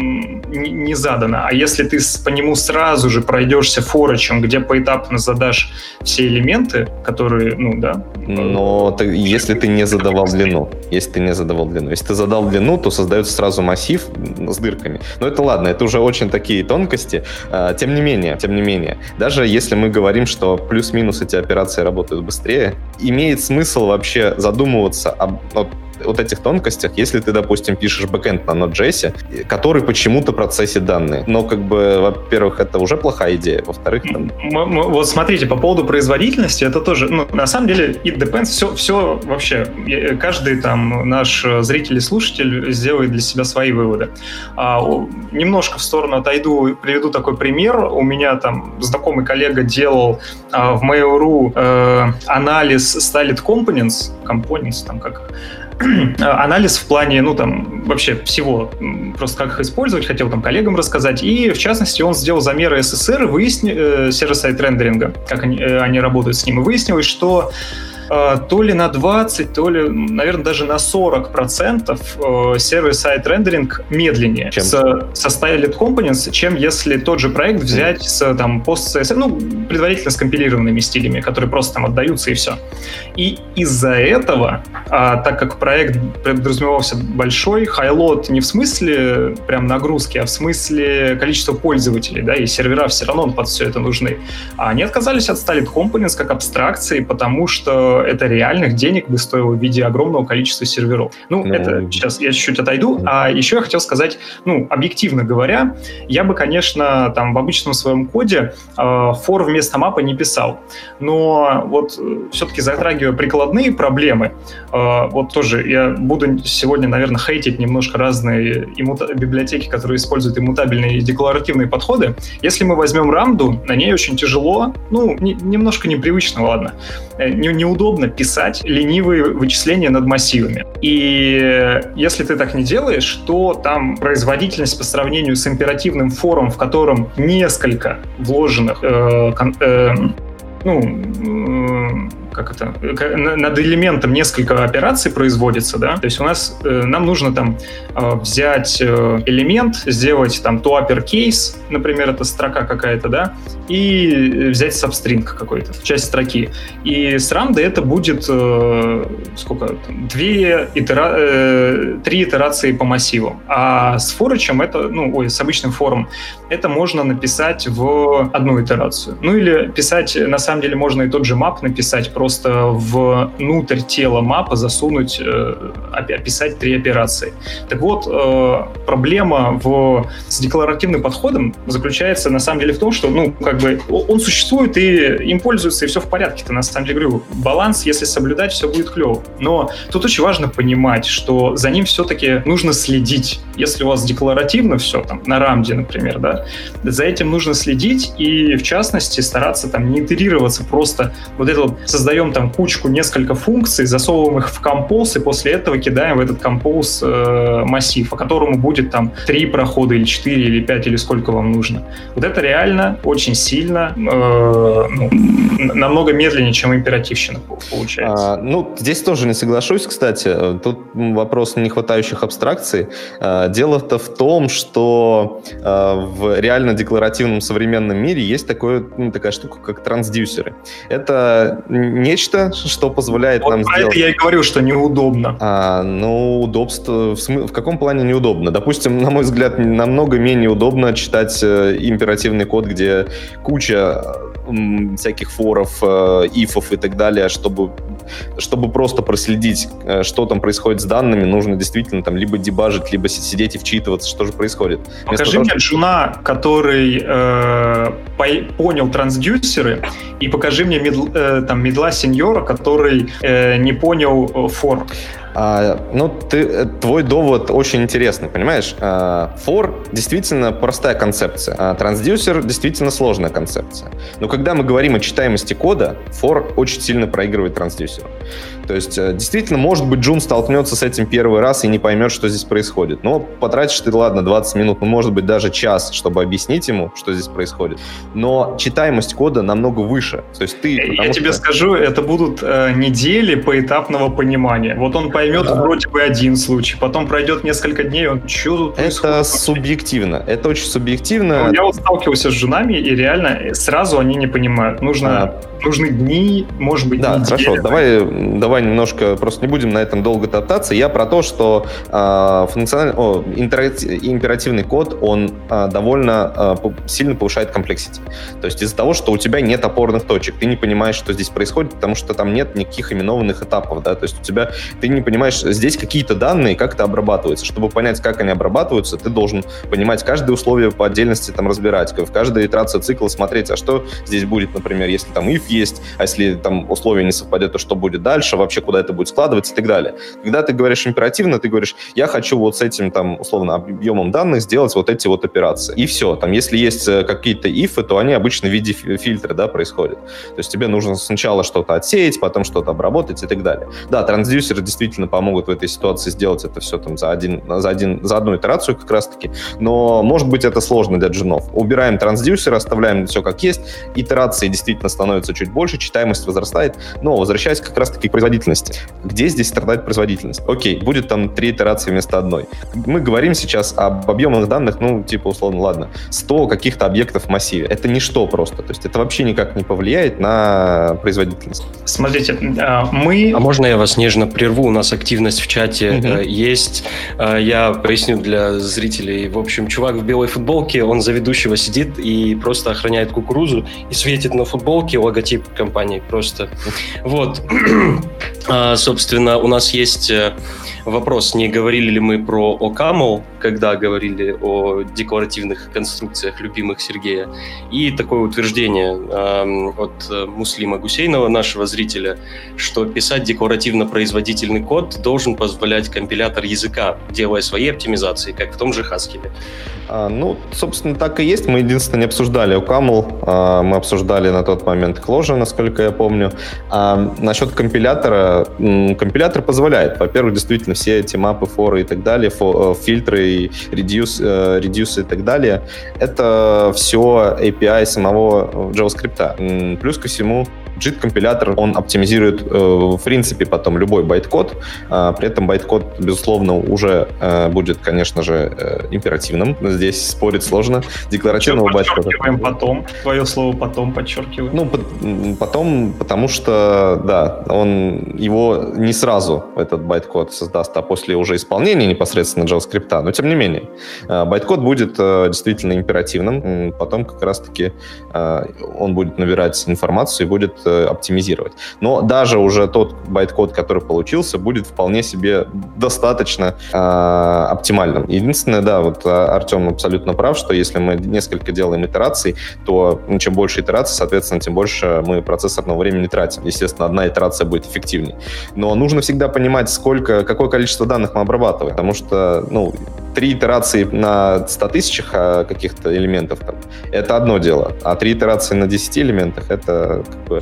не задано. А если ты по нему сразу же пройдешься форочем, где поэтапно задашь все элементы, которые, ну да. Но ты, если ты не задавал длину. Если ты не задавал длину. Если ты задал длину, то создается сразу массив с дырками. Но это ладно, это уже очень такие тонкости. Тем не менее, тем не менее, даже если мы говорим, что плюс-минус эти операции работают быстрее, имеет смысл вообще задумываться об, об вот этих тонкостях, если ты, допустим, пишешь бэкэнд на Node.js, который почему-то процессит данные. Но, как бы, во-первых, это уже плохая идея, во-вторых... Там... Вот смотрите, по поводу производительности, это тоже, ну, на самом деле, it depends, все, все вообще, каждый там наш зритель и слушатель сделает для себя свои выводы. А, немножко в сторону отойду, приведу такой пример. У меня там знакомый коллега делал а, в Mail.ru а, анализ styled-components, components, там как... анализ в плане, ну, там, вообще всего, просто как их использовать, хотел там коллегам рассказать, и, в частности, он сделал замеры эс эс эр и выяснил, э, сервер-сайд рендеринга, как они, э, они работают с ним, и выяснилось, что э, то ли на двадцать, то ли, наверное, даже на сорок процентов э, сервер-сайд рендеринг медленнее чем? Со, со styled components, чем если тот же проект взять mm. с, там, пост-си эс эм, ну, предварительно скомпилированными стилями, которые просто там отдаются, и все. И из-за этого, а, так как проект подразумевался большой, хайлот не в смысле прям нагрузки, а в смысле количества пользователей, да, и сервера все равно под все это нужны. А они отказались от styled components как абстракции, потому что это реальных денег бы стоило в виде огромного количества серверов. Ну, mm-hmm. это сейчас я чуть-чуть отойду. Mm-hmm. А еще я хотел сказать, ну, объективно говоря, я бы, конечно, там в обычном своем коде э, for вместо мапа не писал. Но вот все-таки затрагивая прикладные проблемы, э, вот тоже я буду сегодня, наверное, хейтить немножко разные иммута- библиотеки, которые используют иммутабельные и декларативные подходы. Если мы возьмем Рамду, на ней очень тяжело, ну, не, немножко непривычно, ладно, не, неудобно писать ленивые вычисления над массивами. И если ты так не делаешь, то там производительность по сравнению с императивным фором, в котором несколько вложенных э, кон- э, ну, э, как это, над элементом несколько операций производится, да, то есть у нас, нам нужно там взять элемент, сделать там to uppercase, например, это строка какая-то, да, и взять сабстринг какой-то, часть строки. И с Ramda это будет сколько, там, две итера... три итерации по массиву. А с форычем это, ну, ой, с обычным фором это можно написать в одну итерацию. Ну или писать, на самом деле, можно и тот же map написать, просто внутрь тела мапа засунуть, описать три операции. Так вот, проблема в... с декларативным подходом заключается, на самом деле, в том, что, ну, как бы, он существует, и им пользуется, и все в порядке-то, на самом деле, говорю, баланс, если соблюдать, все будет клево. Но тут очень важно понимать, что за ним все-таки нужно следить. Если у вас декларативно все, там, на Рамде, например, да, за этим нужно следить и, в частности, стараться там не итерироваться, просто вот это вот, создаем там кучку, несколько функций, засовываем их в композ, и после этого кидаем в этот композ э, массив, по которому будет там три прохода, или четыре, или пять, или сколько вам нужно. Вот это реально очень сильно, э, ну, намного медленнее, чем императивщина получается. А, ну, здесь тоже не соглашусь, кстати. Тут вопрос нехватающих абстракций. Дело-то в том, что в реально декларативном современном мире есть такое, ну, такая штука, как трансдюсеры. Это нечто, что позволяет вот нам сделать... Вот про это я и говорю, что неудобно. А, ну, удобство... В, смы... в каком плане неудобно? Допустим, на мой взгляд, намного менее удобно читать императивный код, где куча всяких форов, ифов и так далее, чтобы, чтобы просто проследить, что там происходит с данными, нужно действительно там либо дебажить, либо сидеть и вчитываться, что же происходит. Покажи мне джуна, который э, понял трансдюсеры, и покажи мне мидл, э, там, мидла сеньора, который э, не понял фор. А, ну, ты, твой довод очень интересный, понимаешь? А, for действительно простая концепция, а трансдюсер действительно сложная концепция. Но когда мы говорим о читаемости кода, for очень сильно проигрывает трансдюсеру. То есть, действительно, может быть, джун столкнется с этим первый раз и не поймет, что здесь происходит. Но потратишь ты, ладно, двадцать минут, ну, может быть, даже час, чтобы объяснить ему, что здесь происходит. Но читаемость кода намного выше. То есть ты, Я что... тебе скажу, это будут э, недели поэтапного понимания. Вот он поймет да. вроде бы один случай, потом пройдет несколько дней, он что тут происходит? Это субъективно, это очень субъективно. Ну, я вот сталкивался с джунами, и реально сразу они не понимают. Нужно, да. Нужны дни, может быть, да, недели. Да, хорошо, давай, давай немножко, просто не будем на этом долго топтаться. Я про то, что э, функциональный, о, императивный код, он э, довольно э, сильно повышает комплексити. То есть из-за того, что у тебя нет опорных точек, ты не понимаешь, что здесь происходит, потому что там нет никаких именованных этапов, да, то есть у тебя, ты не понимаешь, здесь какие-то данные как-то обрабатываются. Чтобы понять, как они обрабатываются, ты должен понимать каждое условие по отдельности, там, разбирать, в каждой итерации цикла смотреть, а что здесь будет, например, если там if есть, а если там условие не совпадет, то что будет дальше, вообще куда это будет складываться и так далее. Когда ты говоришь императивно, ты говоришь, я хочу вот с этим там условно объемом данных сделать вот эти вот операции. И все. Там, если есть какие-то ифы, то они обычно в виде фильтра, да, происходят. То есть тебе нужно сначала что-то отсеять, потом что-то обработать и так далее. Да, трансдюсеры действительно помогут в этой ситуации сделать это все там за, один, за, один, за одну итерацию как раз-таки, но может быть это сложно для джунов. Убираем трансдюсеры, оставляем все как есть, итерации действительно становятся чуть больше, читаемость возрастает, но возвращаясь как раз-таки к производительности. Где здесь страдает производительность? Окей, будет там три итерации вместо одной. Мы говорим сейчас об объемных данных, ну, типа, условно, ладно, сто каких-то объектов в массиве. Это ничто просто, то есть это вообще никак не повлияет на производительность. Смотрите, мы... А можно я вас нежно прерву? У нас активность в чате mm-hmm. есть. Я поясню для зрителей. В общем, чувак в белой футболке, он за ведущего сидит и просто охраняет кукурузу и светит на футболке логотип компании просто. Вот. а, собственно, у нас есть вопрос. Не говорили ли мы про OCaml, когда говорили о декларативных конструкциях любимых Сергея? И такое утверждение э, от Муслима Гусейнова, нашего зрителя, что писать декларативно-производительно код должен позволять компилятор языка, делая свои оптимизации, как в том же Haskell. А, ну, собственно, так и есть. Мы, единственное, не обсуждали OCaml. А, мы обсуждали на тот момент Clojure, насколько я помню. А, насчет компилятора. Компилятор позволяет. Во-первых, действительно, все эти мапы, форы и так далее, фо, фильтры, и редюс, редюсы и так далее. Это все эй пи ай самого JavaScript. Плюс ко всему, Jit-компилятор, он оптимизирует, в принципе, потом любой байткод. При этом байткод, безусловно, уже будет, конечно же, императивным. Здесь спорить сложно. Декларативного байткода. Подчеркиваем потом. Твое слово потом подчеркиваем. Ну, потом, потому что, да, он его не сразу, этот байткод, создаст, а после уже исполнения непосредственно JavaScript. Но, тем не менее, байткод будет действительно императивным. Потом, как раз-таки, он будет набирать информацию и будет оптимизировать. Но даже уже тот байткод, который получился, будет вполне себе достаточно э, оптимальным. Единственное, да, вот Артем абсолютно прав, что если мы несколько делаем итераций, то ну, чем больше итераций, соответственно, тем больше мы процессорного времени тратим. Естественно, одна итерация будет эффективнее. Но нужно всегда понимать, сколько, какое количество данных мы обрабатываем, потому что, ну, три итерации на ста тысячах каких-то элементов там, это одно дело, а три итерации на десяти элементах это, как бы,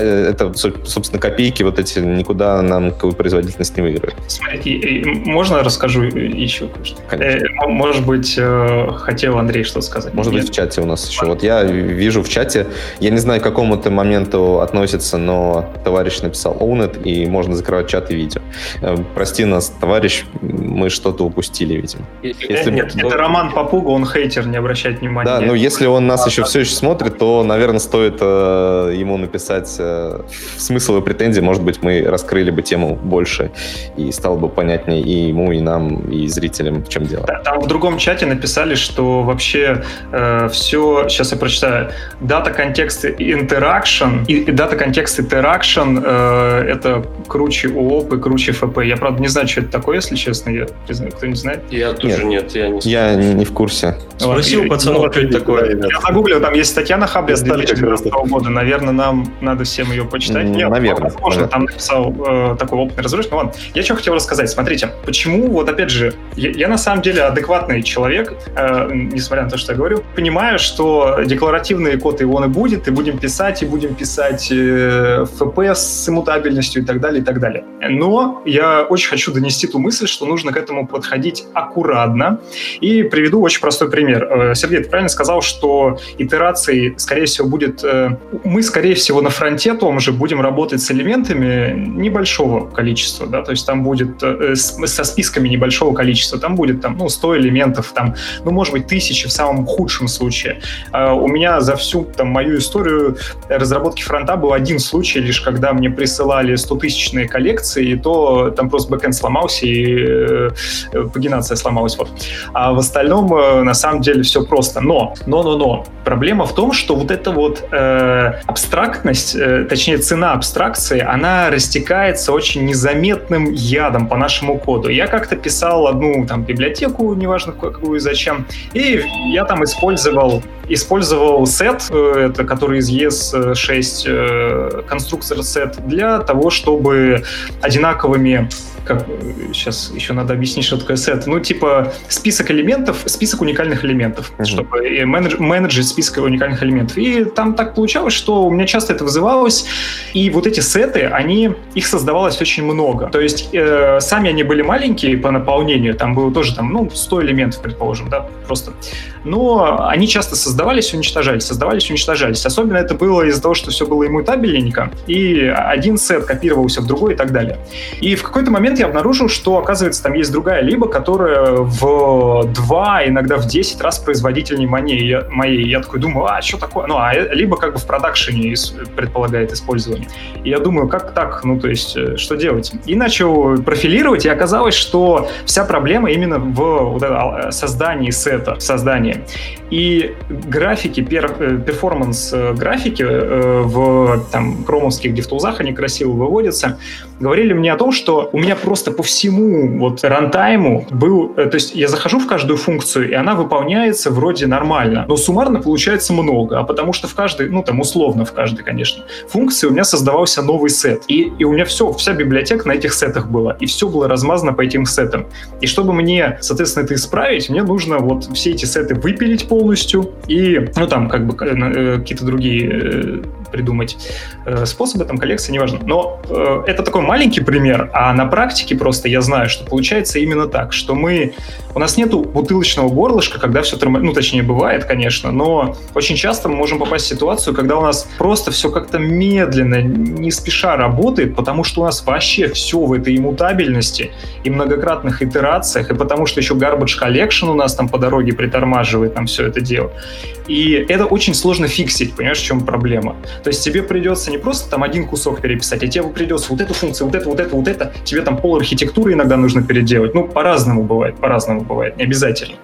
это, собственно, копейки вот эти никуда нам какую производительность не выиграют. Смотрите, можно расскажу еще кое-что? Конечно. Может быть, хотел Андрей что-то сказать? Может Нет? быть, в чате у нас еще. Вот я вижу в чате, я не знаю, к какому-то моменту относится, но товарищ написал owned, и можно закрывать чат и видео. Прости нас, товарищ, мы что-то упустили, видимо. Если... Нет, это Роман Попуга, он хейтер, не обращает внимания. Да, ну если он нас а, еще да, все еще смотрит, то, наверное, стоит э, ему написать э, смысл и претензии. Может быть, мы раскрыли бы тему больше и стало бы понятнее и ему, и нам, и зрителям, в чем дело. Да, там в другом чате написали, что вообще э, все, сейчас я прочитаю, дата контекст interaction и дата контекст interaction э, это круче ООП и круче эф пэ. Я, правда, не знаю, что это такое, если честно, я признаю, кто не знает. Я тоже нет, нет я не Я не, не в курсе. Спросил пацанов, что это такое. Я загуглил, там есть статья на Хабре с две тысячи двенадцатого года. Наверное, нам надо всем ее почитать. Нет, наверное. Возможно, там написал э, такой опытный разработчик. Ну ладно, я что хотел рассказать. Смотрите, почему, вот опять же, я, я на самом деле адекватный человек, э, несмотря на то, что я говорю, понимаю, что декларативный код и он и будет, и будем писать, и будем писать э, эф пэ с иммутабельностью и так далее, и так далее. Но я очень хочу донести ту мысль, что нужно к этому подходить аккуратно. И приведу очень простой пример. Сергей, ты правильно сказал, что итерации, скорее всего, будет... Мы, скорее всего, на фронте том же будем работать с элементами небольшого количества, да, то есть там будет... Со списками небольшого количества. Там будет, там, ну, сто элементов, там, ну, может быть, тысячи в самом худшем случае. У меня за всю, там, мою историю разработки фронта был один случай, лишь когда мне присылали стотысячные коллекции, и то там просто бэкэнд сломался, и пагинация сломалась, вот. А в остальном, на самом деле, все просто. Но, но, но, но. Проблема в том, что вот эта вот э, абстрактность, э, точнее, цена абстракции, она растекается очень незаметным ядом по нашему коду. Я как-то писал одну там библиотеку, неважно какую и зачем, и я там использовал использовал сет, э, это, который из и эс шесть, э, конструктор сет, для того, чтобы одинаковыми... Как, сейчас еще надо объяснить, что такое сет. Ну, типа, список элементов, список уникальных элементов, mm-hmm. чтобы менедж, менеджить список уникальных элементов. И там так получалось, что у меня часто это вызывалось, и вот эти сеты, они, их создавалось очень много. То есть, э, сами они были маленькие по наполнению, там было тоже, там, ну, сто элементов, предположим, да, просто. Но они часто создавались, уничтожались, создавались, уничтожались. Особенно это было из-за того, что все было иммутабельненько, и один сет копировался в другой и так далее. И в какой-то момент я обнаружил, что, оказывается, там есть другая либа, которая в два, иногда в десять раз производительнее моей. Я такой думаю, а что такое? Ну, а либо как бы в продакшене предполагает использование. И я думаю, как так? Ну, то есть, что делать? И начал профилировать, и оказалось, что вся проблема именно в вот создании сета, в создании. И графики, перформанс-графики в там кромовских дифтузах, они красиво выводятся, говорили мне о том, что у меня просто по всему вот рантайму был... То есть я захожу в каждую функцию, и она выполняется вроде нормально, но суммарно получается много, а потому что в каждой, ну там условно в каждой, конечно, функции у меня создавался новый сет. И, и у меня все, вся библиотека на этих сетах была, и все было размазано по этим сетам. И чтобы мне, соответственно, это исправить, мне нужно вот все эти сеты выпилить полностью и, ну там, как бы э, какие-то другие... Э, придумать э, способы, там, коллекции, неважно. Но э, это такой маленький пример, а на практике просто я знаю, что получается именно так, что мы... У нас нету бутылочного горлышка, когда все тормозит, ну, точнее, бывает, конечно, но очень часто мы можем попасть в ситуацию, когда у нас просто все как-то медленно, не спеша работает, потому что у нас вообще все в этой иммутабельности и многократных итерациях, и потому что еще garbage collection у нас там по дороге притормаживает нам все это дело. И это очень сложно фиксить, понимаешь, в чем проблема. То есть тебе придется не просто там один кусок переписать, а тебе придется вот эту функцию, вот это, вот это, вот это, тебе там пол архитектуры иногда нужно переделать. Ну, по-разному бывает, по-разному бывает, не обязательно.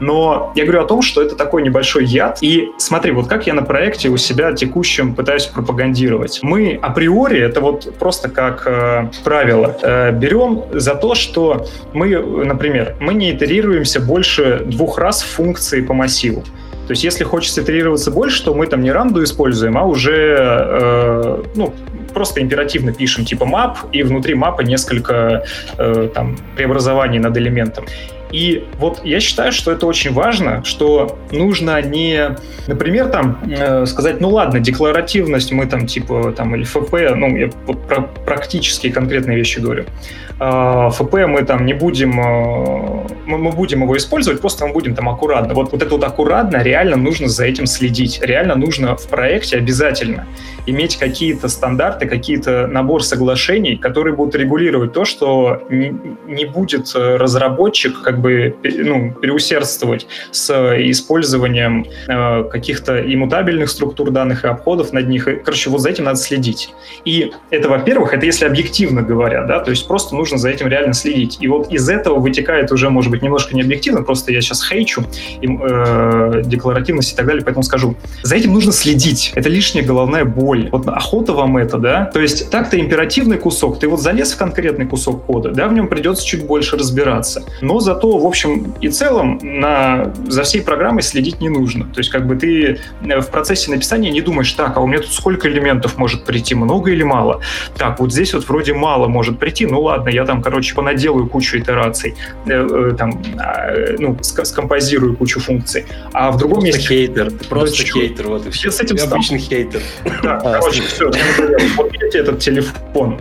Но я говорю о том, что это такой небольшой яд. И смотри, вот как я на проекте у себя текущем пытаюсь пропагандировать. Мы априори, это вот просто как э, правило, э, берем за то, что мы, например, мы не итерируемся больше двух раз в функции по массиву. То есть если хочется итерироваться больше, то мы там не рамду используем, а уже э, ну, просто императивно пишем типа map, и внутри мапа несколько э, там, преобразований над элементом. И вот я считаю, что это очень важно, что нужно не, например, там, э, сказать, ну ладно, декларативность, мы там типа, там, или эф пэ, ну, я про практически конкретные вещи говорю. Э, эф пэ мы там не будем, э, мы, мы будем его использовать, просто мы будем там аккуратно. Вот, вот это вот аккуратно, реально нужно за этим следить. Реально нужно в проекте обязательно иметь какие-то стандарты, какие-то набор соглашений, которые будут регулировать то, что не, не будет разработчик как бы Ну, переусердствовать с использованием э, каких-то иммутабельных структур данных и обходов над них. Короче, вот за этим надо следить. И это, во-первых, это если объективно говоря, да, то есть просто нужно за этим реально следить. И вот из этого вытекает уже, может быть, немножко необъективно, просто я сейчас хейчу э, декларативность и так далее, поэтому скажу. За этим нужно следить. Это лишняя головная боль. Вот охота вам это, да? То есть так-то императивный кусок, ты вот залез в конкретный кусок кода, да, в нем придется чуть больше разбираться. Но зато в общем и целом на, за всей программой следить не нужно. То есть как бы ты в процессе написания не думаешь, так, а у меня тут сколько элементов может прийти, много или мало? Так, вот здесь вот вроде мало может прийти, ну ладно, я там, короче, понаделаю кучу итераций, э, э, там, э, ну, ск- скомпозирую кучу функций. А в другом просто месте... Хейтер, ты просто да, хейтер, вот и все. Я с этим обычный хейтер. Да, короче, все, вот видите этот телефон.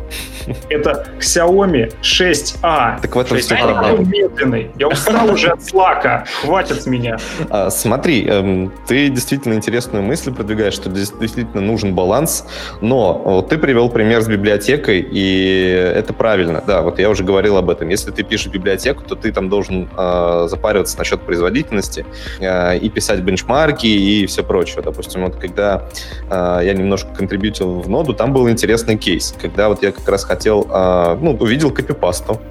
Это Xiaomi шесть а. Так в этом все проблема. Медленный. Я устал уже от Slack'а, хватит с меня. А, смотри, эм, ты действительно интересную мысль продвигаешь, что здесь действительно нужен баланс, но вот ты привел пример с библиотекой, и это правильно, да, вот я уже говорил об этом. Если ты пишешь библиотеку, то ты там должен э, запариваться насчет производительности э, и писать бенчмарки и все прочее. Допустим, вот когда э, я немножко контрибьютил в ноду, там был интересный кейс, когда вот я как раз хотел, э, ну, увидел копипасту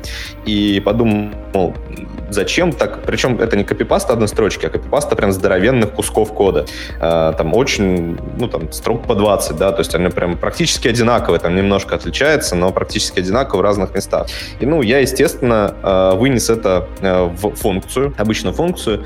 и подумал, мол, зачем так? Причем это не копипаста одной строчки, а копипаста прям здоровенных кусков кода. Там очень, ну там строк по двадцать, да, то есть они прям практически одинаковые, там немножко отличаются, но практически одинаковые в разных местах. И, ну, я, естественно, вынес это в функцию, обычную функцию,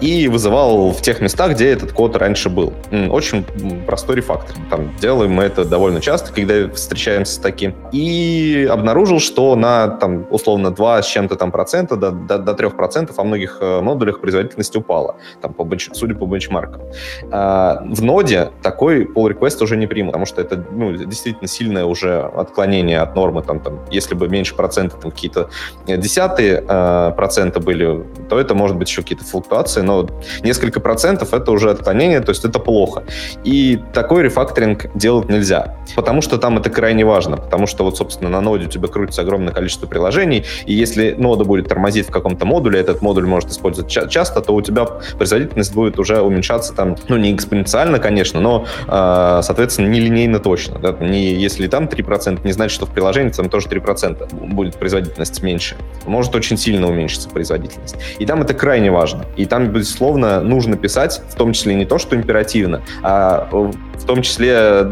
и вызывал в тех местах, где этот код раньше был. Очень простой рефактор. Там делаем мы это довольно часто, когда встречаемся с таким. И обнаружил, что на, там, условно, два с чем-то там процента, да, до, до трех процентов во многих модулях производительность упала, там, по, судя по бенчмаркам. А в ноде такой pull request уже не примут, потому что это, ну, действительно сильное уже отклонение от нормы. Там, там, если бы меньше процента, там, какие-то десятые э, процента были, то это, может быть, еще какие-то флуктуации, но несколько процентов — это уже отклонение, то есть это плохо. И такой рефакторинг делать нельзя, потому что там это крайне важно, потому что, вот, собственно, на ноде у тебя крутится огромное количество приложений, и если нода будет тормозить в каком-то модуле, этот модуль может использовать ча- часто, то у тебя производительность будет уже уменьшаться там, ну, не экспоненциально, конечно, но, э, соответственно, не линейно точно. Да? Не, если там три процента, не значит, что в приложении там тоже три процента будет производительность меньше. Может очень сильно уменьшиться производительность. И там это крайне важно. И там, безусловно, нужно писать, в том числе не то, что императивно, а в том числе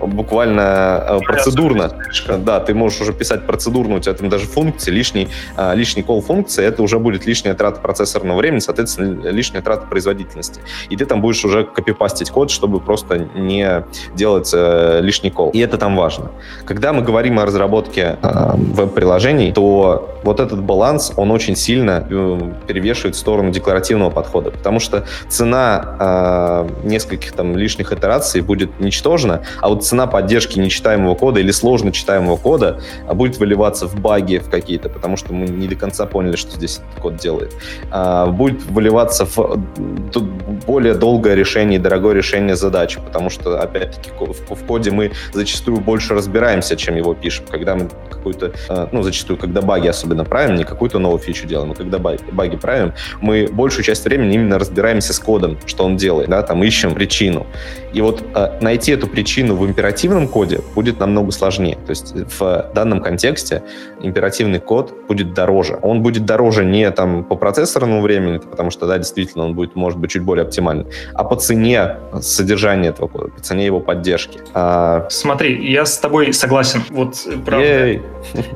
буквально процедурно. Да, ты можешь уже писать процедурно, у тебя там даже функции, лишний, лишний call функции, это уже будет лишняя трата процессорного времени, соответственно, лишняя трата производительности. И ты там будешь уже копипастить код, чтобы просто не делать э, лишний кол. И это там важно. Когда мы говорим о разработке э, веб-приложений, то вот этот баланс, он очень сильно э, перевешивает в сторону декларативного подхода, потому что цена э, нескольких там лишних итераций реализации будет ничтожна, а вот цена поддержки нечитаемого кода или сложно читаемого кода будет выливаться в баги в какие-то, потому что мы не до конца поняли, что здесь код делает. Будет выливаться в более долгое решение, дорогое решение задачи, потому что, опять-таки, в коде мы зачастую больше разбираемся, чем его пишем, когда мы какую-то, ну, зачастую, когда баги особенно правим, не какую-то новую фичу делаем, а когда баги правим, мы большую часть времени именно разбираемся с кодом, что он делает, да, там ищем причину. И вот э, найти эту причину в императивном коде будет намного сложнее. То есть в данном контексте императивный код будет дороже. Он будет дороже не там по процессорному времени, потому что, да, действительно, он будет, может быть, чуть более оптимальным, а по цене содержания этого кода, по цене его поддержки. А... Смотри, я с тобой согласен. Вот правда.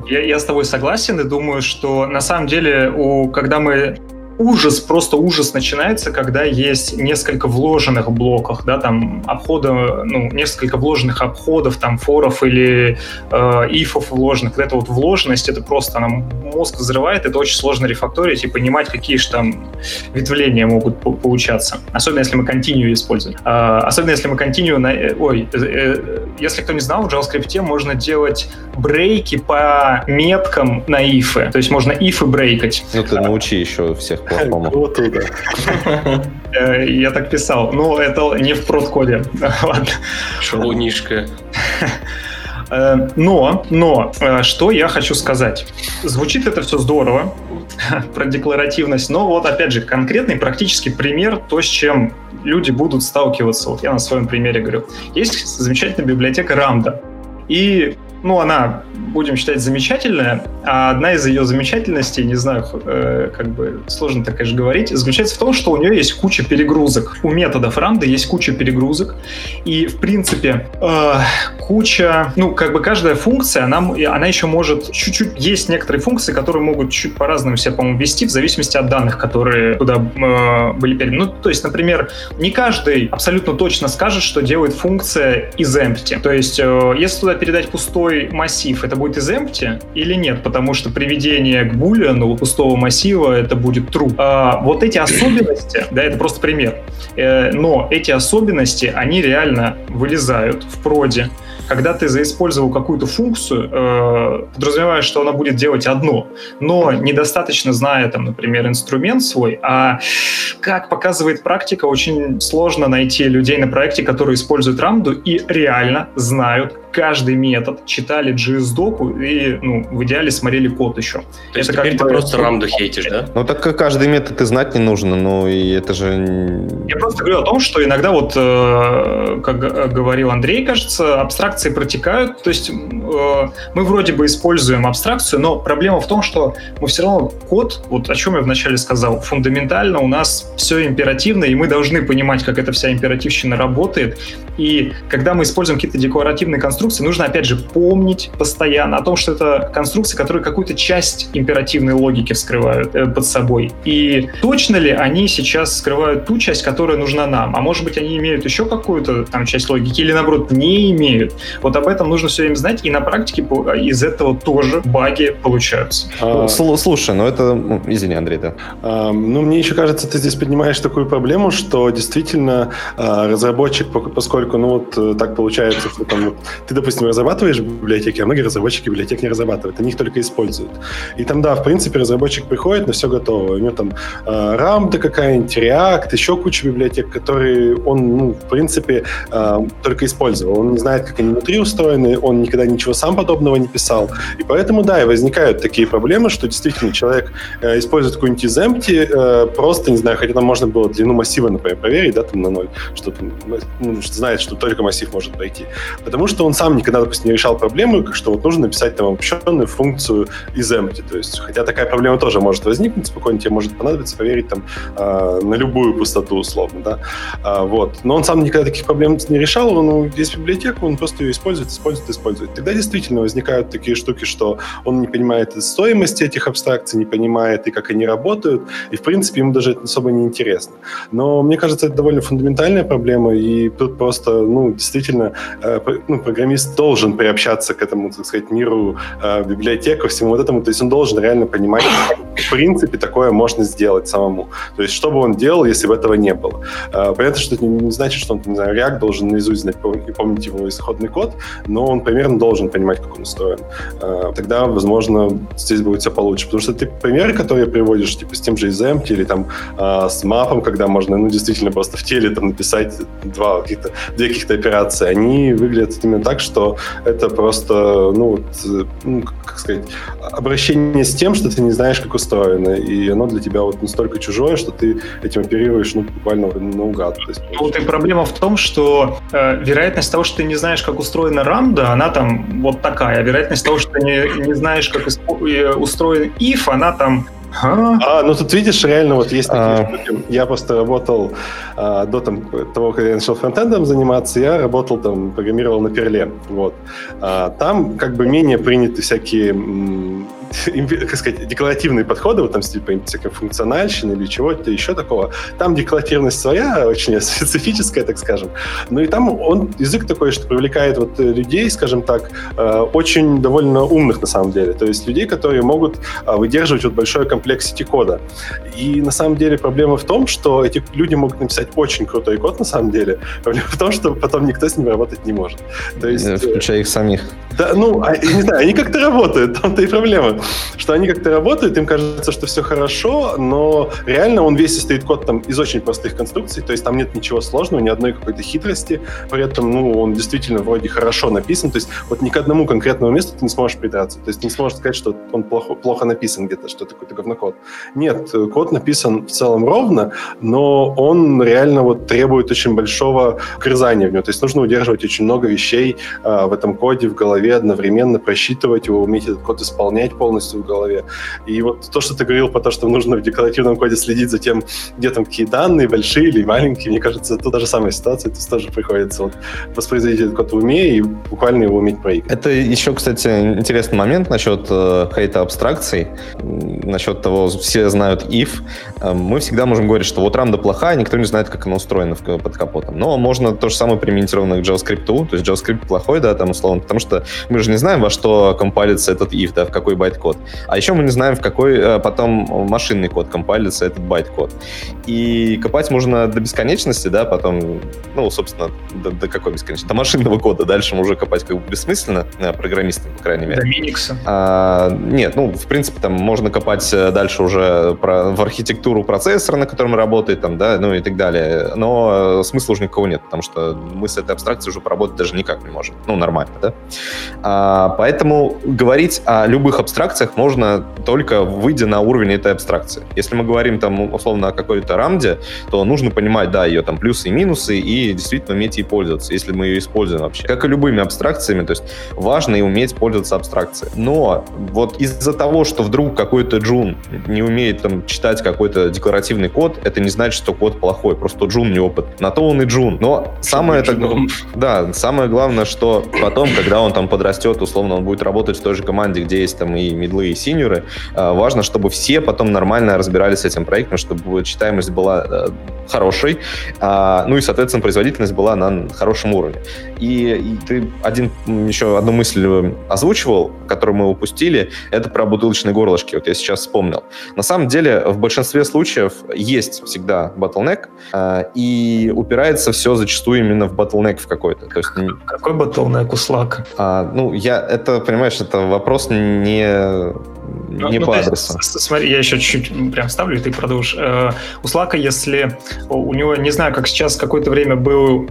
Я, я с тобой согласен и думаю, что на самом деле, у, когда мы... Ужас, просто ужас начинается, когда есть несколько вложенных блоков, да, там обхода, ну, несколько вложенных обходов, там, форов или э, ифов вложенных. Вот эта вот вложенность, это просто, она мозг взрывает, это очень сложно рефакторить и понимать, какие же там ветвления могут по- получаться. Особенно, если мы continue используем. Э, особенно, если мы continue... На, э, ой, э, э, если кто не знал, в JavaScript можно делать брейки по меткам на ифы. То есть можно ифы брейкать. Ну, ты научи еще всех. Вот я так писал. Ну, это не в прод-коде. Шалунишка. Но, но, что я хочу сказать. Звучит это все здорово, про декларативность, но вот, опять же, конкретный практический пример, то, с чем люди будут сталкиваться. Вот я на своем примере говорю. Есть замечательная библиотека Ramda. И... Ну, она, будем считать, замечательная, а одна из ее замечательностей, не знаю, э, как бы сложно так, конечно, говорить, заключается в том, что у нее есть куча перегрузок. У методов Ramda есть куча перегрузок, и, в принципе, э, куча... Ну, как бы каждая функция, она, она еще может чуть-чуть... Есть некоторые функции, которые могут чуть по-разному себя, по-моему, вести в зависимости от данных, которые туда э, были переданы. Ну, то есть, например, не каждый абсолютно точно скажет, что делает функция из empty. То есть, э, если туда передать пустой массив, это будет из empty или нет, потому что приведение к boolean пустого массива, это будет true. А, вот эти особенности, да, это просто пример, э, но эти особенности, они реально вылезают в проде. Когда ты заиспользовал какую-то функцию, э, подразумеваешь, что она будет делать одно, но недостаточно зная, там, например, инструмент свой, а как показывает практика, очень сложно найти людей на проекте, которые используют Ramda и реально знают каждый метод, читали джей эс-доку и, ну, в идеале смотрели код еще. То есть теперь ты просто Ramda хейтишь, да? Ну, так как каждый метод и знать не нужно, ну, и это же... Я просто говорю о том, что иногда вот, э, как говорил Андрей, кажется, абстракции протекают, то есть э, мы вроде бы используем абстракцию, но проблема в том, что мы все равно код, вот о чем я вначале сказал, фундаментально у нас все императивно, и мы должны понимать, как эта вся императивщина работает, и когда мы используем какие-то декларативные конструкции, нужно, опять же, помнить постоянно о том, что это конструкции, которые какую-то часть императивной логики вскрывают э, под собой. И точно ли они сейчас скрывают ту часть, которая нужна нам? А может быть, они имеют еще какую-то там часть логики или, наоборот, не имеют? Вот об этом нужно все время знать, и на практике из этого тоже баги получаются. А... Слушай, ну это... Извини, Андрей, да. А, ну, мне еще кажется, ты здесь поднимаешь такую проблему, что действительно разработчик, поскольку, ну вот так получается, что там вот ты, допустим, разрабатываешь библиотеки, а многие разработчики библиотек не разрабатывают, они их только используют. И там, да, в принципе, разработчик приходит, но все готово. У него там э, Ramda какая-нибудь, React, еще куча библиотек, которые он, ну, в принципе, э, только использовал. Он не знает, как они внутри устроены, он никогда ничего сам подобного не писал. И поэтому, да, и возникают такие проблемы, что действительно человек э, использует какую-нибудь из empty, э, просто, не знаю, хотя там можно было длину массива, например, проверить, да, там на ноль, что, ну, что знает, что только массив может пройти. Потому что он сам никогда, допустим, не решал проблему, что вот нужно написать там обобщенную функцию из empty. То есть, хотя такая проблема тоже может возникнуть, спокойно тебе может понадобиться проверить там э, на любую пустоту, условно, да. А, вот. Но он сам никогда таких проблем не решал, он есть библиотеку, он просто ее использует, использует, использует. Тогда действительно возникают такие штуки, что он не понимает стоимости этих абстракций, не понимает и как они работают, и, в принципе, ему даже это особо не интересно. Но, мне кажется, это довольно фундаментальная проблема, и тут просто просто, ну, действительно, ну, программист должен приобщаться к этому, так сказать, миру библиотек, всему вот этому. То есть он должен реально понимать, в принципе, такое можно сделать самому. То есть что бы он делал, если бы этого не было? Понятно, что это не значит, что он, не знаю, React должен наизусть знать и помнить его исходный код, но он примерно должен понимать, как он устроен. Тогда, возможно, здесь будет все получше. Потому что ты примеры, которые приводишь, типа с тем же Exempt или там с мапом, когда можно, ну, действительно просто в теле там написать два каких-то, две каких-то операции, они выглядят именно так, что это просто, ну, вот, ну, как сказать, обращение с тем, что ты не знаешь, как устроено, и оно для тебя вот настолько чужое, что ты этим оперируешь, ну, буквально наугад. То есть, вот и проблема в том, что э, вероятность того, что ты не знаешь, как устроена Ramda, она там вот такая. Вероятность того, что ты не, не знаешь, как устроен if, она там... А, а, ну тут видишь, реально вот есть такие а... штуки. Я просто работал а, до там, того, как я начал фронтендом заниматься, я работал там, программировал на Perl. Вот. А, там как бы менее приняты всякие, м- м- как сказать, декларативные подходы, вот там типа всякой функциональщины или чего-то еще такого. Там декларативность своя, очень специфическая, так скажем. Ну и там он, язык такой, что привлекает вот людей, скажем так, очень довольно умных на самом деле. То есть людей, которые могут выдерживать вот большое комплексное комплексити кода. И на самом деле проблема в том, что эти люди могут написать очень крутой код, на самом деле. Проблема в том, что потом никто с ним работать не может. То есть, включая их самих. Да, ну, а, не знаю, они как-то работают, там-то и проблема. Что они как-то работают, им кажется, что все хорошо, но реально он весь состоит код там из очень простых конструкций, то есть там нет ничего сложного, ни одной какой-то хитрости, при этом, ну, он действительно вроде хорошо написан, то есть вот ни к одному конкретному месту ты не сможешь придраться, то есть не сможешь сказать, что он плохо, плохо написан где-то, что такое-то говнокод. Нет, код написан в целом ровно, но он реально вот требует очень большого вгрызания в него, то есть нужно удерживать очень много вещей а, в этом коде, в голове, одновременно просчитывать его, уметь этот код исполнять полностью в голове. И вот то, что ты говорил про то, что нужно в декларативном коде следить за тем, где там какие данные, большие или маленькие, мне кажется, это та же самая ситуация, то есть тоже приходится вот воспроизводить этот код в уме и буквально его уметь проиграть. Это еще, кстати, интересный момент насчет э, хейта абстракций, насчет того, все знают if. Мы всегда можем говорить, что вот Ramda плохая, никто не знает, как она устроена под капотом. Но можно то же самое применить ровно к JavaScript, то есть JavaScript плохой, да, там условно, потому что мы же не знаем, во что компайлится этот if, да, в какой байт-код. А еще мы не знаем, в какой потом машинный код компайлится этот байт-код. И копать можно до бесконечности, да, потом, ну, собственно, до, до какой бесконечности? До машинного кода. Дальше уже копать как бы бессмысленно, программистам, по крайней мере. До Миникса. А, нет, ну, в принципе, там можно копать дальше уже про, в архитектуру процессора, на котором работает, там, да, ну и так далее. Но смысла уже никакого нет, потому что мы с этой абстракцией уже поработать даже никак не можем. Ну, нормально, да? А, поэтому говорить о любых абстракциях можно только выйдя на уровень этой абстракции. Если мы говорим там условно о какой-то рамде, то нужно понимать, да, ее там плюсы и минусы и действительно уметь ей пользоваться, если мы ее используем вообще. Как и любыми абстракциями, то есть важно и уметь пользоваться абстракцией. Но вот из-за того, что вдруг какой-то джун не умеет там читать какой-то декларативный код, это не значит, что код плохой, просто джун неопытный. На то он и джун. Но самое, так, да, самое главное, что потом, когда он там подрастет, условно, он будет работать в той же команде, где есть там и мидлы, и синьоры. Важно, чтобы все потом нормально разбирались с этим проектом, чтобы читаемость была хорошей, ну и, соответственно, производительность была на хорошем уровне. И, и ты один, еще одну мысль озвучивал, которую мы упустили, это про бутылочные горлышки. Вот я сейчас вспомнил. На самом деле, в большинстве случаев есть всегда bottleneck, и упирается все зачастую именно в bottleneck в какой-то. То есть... Какой bottleneck у Slack? А, ну, я, это, понимаешь, это вопрос не... Не ну, по адресу. Ты, смотри, я еще чуть-чуть прям ставлю, и ты продолжишь. Э, у Slack, если у него, не знаю, как сейчас, какое-то время был,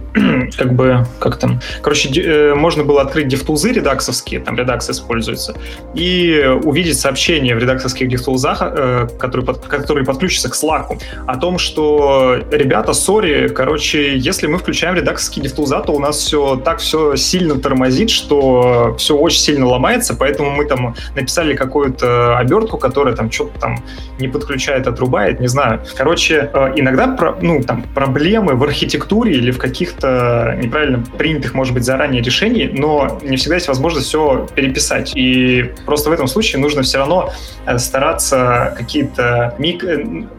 как бы, как там, короче, э, можно было открыть дифтузы редаксовские, там редакс используется, и увидеть сообщение в редаксовских дифтузах, э, которые, под, которые подключатся к Slack, о том, что, ребята, сори, короче, если мы включаем редаксовские дифтуза, то у нас все так все сильно тормозит, что все очень сильно ломается, поэтому мы там написали какую-то обертку, которая там что-то там не подключает, отрубает, не знаю. Короче, иногда ну, там, проблемы в архитектуре или в каких-то неправильно принятых, может быть, заранее решений, но не всегда есть возможность все переписать. И просто в этом случае нужно все равно стараться какие-то... Мик...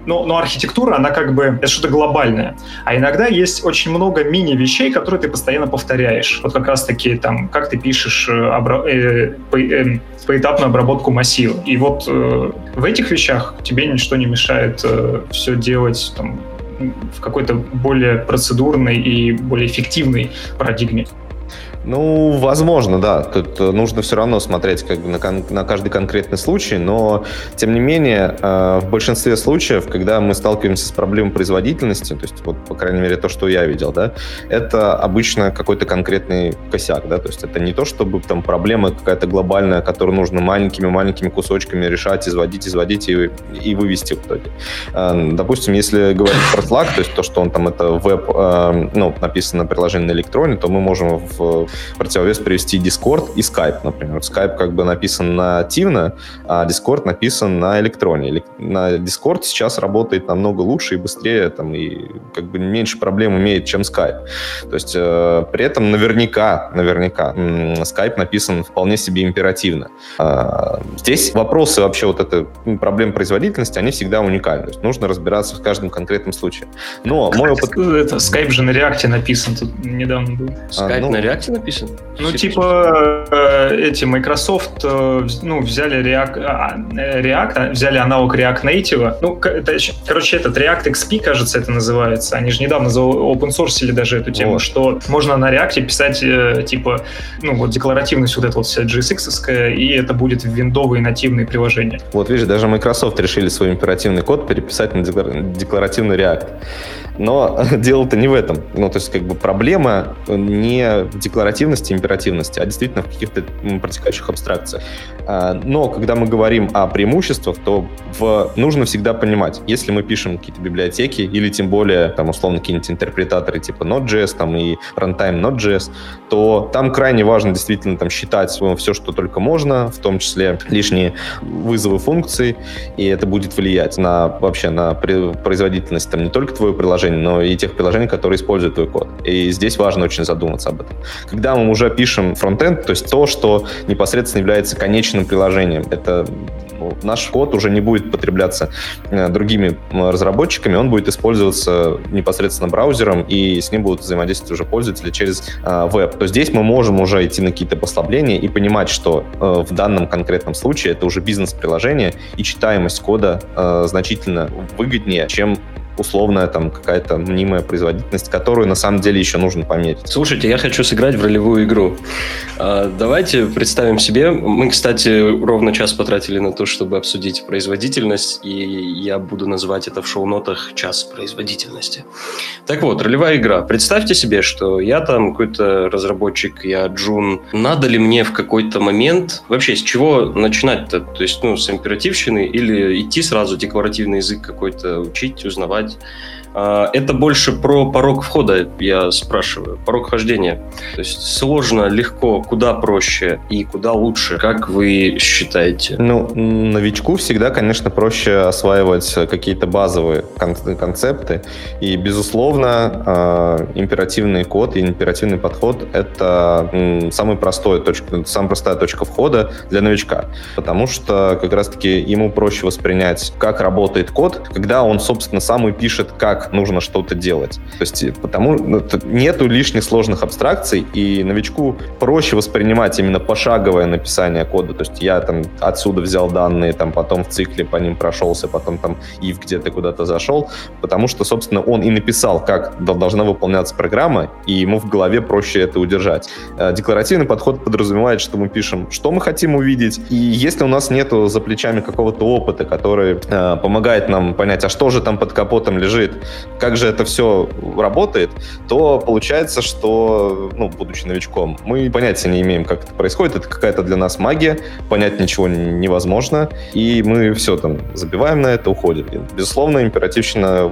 Но, но архитектура, она как бы... Это что-то глобальное. А иногда есть очень много мини-вещей, которые ты постоянно повторяешь. Вот как раз-таки там, как ты пишешь обра... э, по, э, поэтапную обработку массива. И вот э, в этих вещах тебе ничто не мешает э, все делать там, в какой-то более процедурной и более эффективной парадигме. Ну, возможно, да. Тут нужно все равно смотреть как бы на, кон- на каждый конкретный случай, но, тем не менее, э, в большинстве случаев, когда мы сталкиваемся с проблемой производительности, то есть, вот, по крайней мере, то, что я видел, да, это обычно какой-то конкретный косяк, да, то есть это не то, чтобы там проблема какая-то глобальная, которую нужно маленькими-маленькими кусочками решать, изводить, изводить и, и вывести в итоге. Э, допустим, если говорить про Slack, то есть то, что он там, это веб, э, ну, написано приложение на электроне, то мы можем в противовес привести Discord и Skype, например. Skype как бы написан нативно, а Discord написан на электроне. На Discord сейчас работает намного лучше и быстрее, там, и как бы меньше проблем имеет, чем Skype. То есть э, при этом наверняка, наверняка м- Skype написан вполне себе императивно. Э, здесь вопросы вообще вот этой проблемы производительности, они всегда уникальны. То есть нужно разбираться в каждом конкретном случае. Но мой опыт... Это, Skype же на React написан, тут недавно был. Skype а, ну... на React написан? Пишет. Ну, Все типа, э, эти Microsoft э, ну, взяли React, э, React, взяли аналог React Native. Ну, к- это, короче, этот React икс пи, кажется, это называется. Они же недавно заопенсорсили даже эту тему, вот. Что можно на React писать, э, типа, ну, вот декларативность вот эта вот вся джей эс икс-овская, и это будет виндовые нативные приложения. Вот, видишь, даже Microsoft решили свой императивный код переписать на декларативный React. Но дело-то не в этом. Ну, то есть, как бы, проблема не в декларативности и императивности, а действительно в каких-то протекающих абстракциях. Но когда мы говорим о преимуществах, то в... нужно всегда понимать, если мы пишем какие-то библиотеки или, тем более, там, условно, какие-нибудь интерпретаторы типа Node.js там, и Runtime Node.js, то там крайне важно действительно там, считать все, что только можно, в том числе лишние вызовы функций, и это будет влиять на, вообще на производительность там, не только твоего приложения, но и тех приложений, которые используют твой код. И здесь важно очень задуматься об этом. Когда мы уже пишем фронтенд, то есть то, что непосредственно является конечным приложением, это наш код уже не будет потребляться другими разработчиками, он будет использоваться непосредственно браузером, и с ним будут взаимодействовать уже пользователи через э, веб. То здесь мы можем уже идти на какие-то послабления и понимать, что э, в данном конкретном случае это уже бизнес-приложение, и читаемость кода э, значительно выгоднее, чем условная там какая-то мнимая производительность, которую на самом деле еще нужно померить. Слушайте, я хочу сыграть в ролевую игру. Давайте представим себе, мы, кстати, ровно час потратили на то, чтобы обсудить производительность, и я буду назвать это в шоу-нотах «Час производительности». Так вот, ролевая игра. Представьте себе, что я там какой-то разработчик, я джун. Надо ли мне в какой-то момент вообще с чего начинать-то? То есть, ну, с императивщины или идти сразу декларативный язык какой-то учить, узнавать? Это больше про порог входа, я спрашиваю, порог хождения. То есть сложно, легко, куда проще и куда лучше, как вы считаете? Ну, новичку всегда, конечно, проще осваивать какие-то базовые концепты. И, безусловно, императивный код и императивный подход — это самая простая точка, самая простая точка входа для новичка. Потому что как раз-таки ему проще воспринять, как работает код, когда он, собственно, сам и пишет, как нужно что-то делать. То есть потому нету лишних сложных абстракций, и новичку проще воспринимать именно пошаговое написание кода. То есть я там отсюда взял данные, там потом в цикле по ним прошелся, потом там if где-то куда-то зашел, потому что, собственно, он и написал, как должна выполняться программа, и ему в голове проще это удержать. Декларативный подход подразумевает, что мы пишем, что мы хотим увидеть, и если у нас нету за плечами какого-то опыта, который э, помогает нам понять, а что же там под капотом лежит, как же это все работает, то получается, что, ну, будучи новичком, мы понятия не имеем, как это происходит. Это какая-то для нас магия, понять ничего невозможно, и мы все там забиваем на это, уходим. И, безусловно, императивщина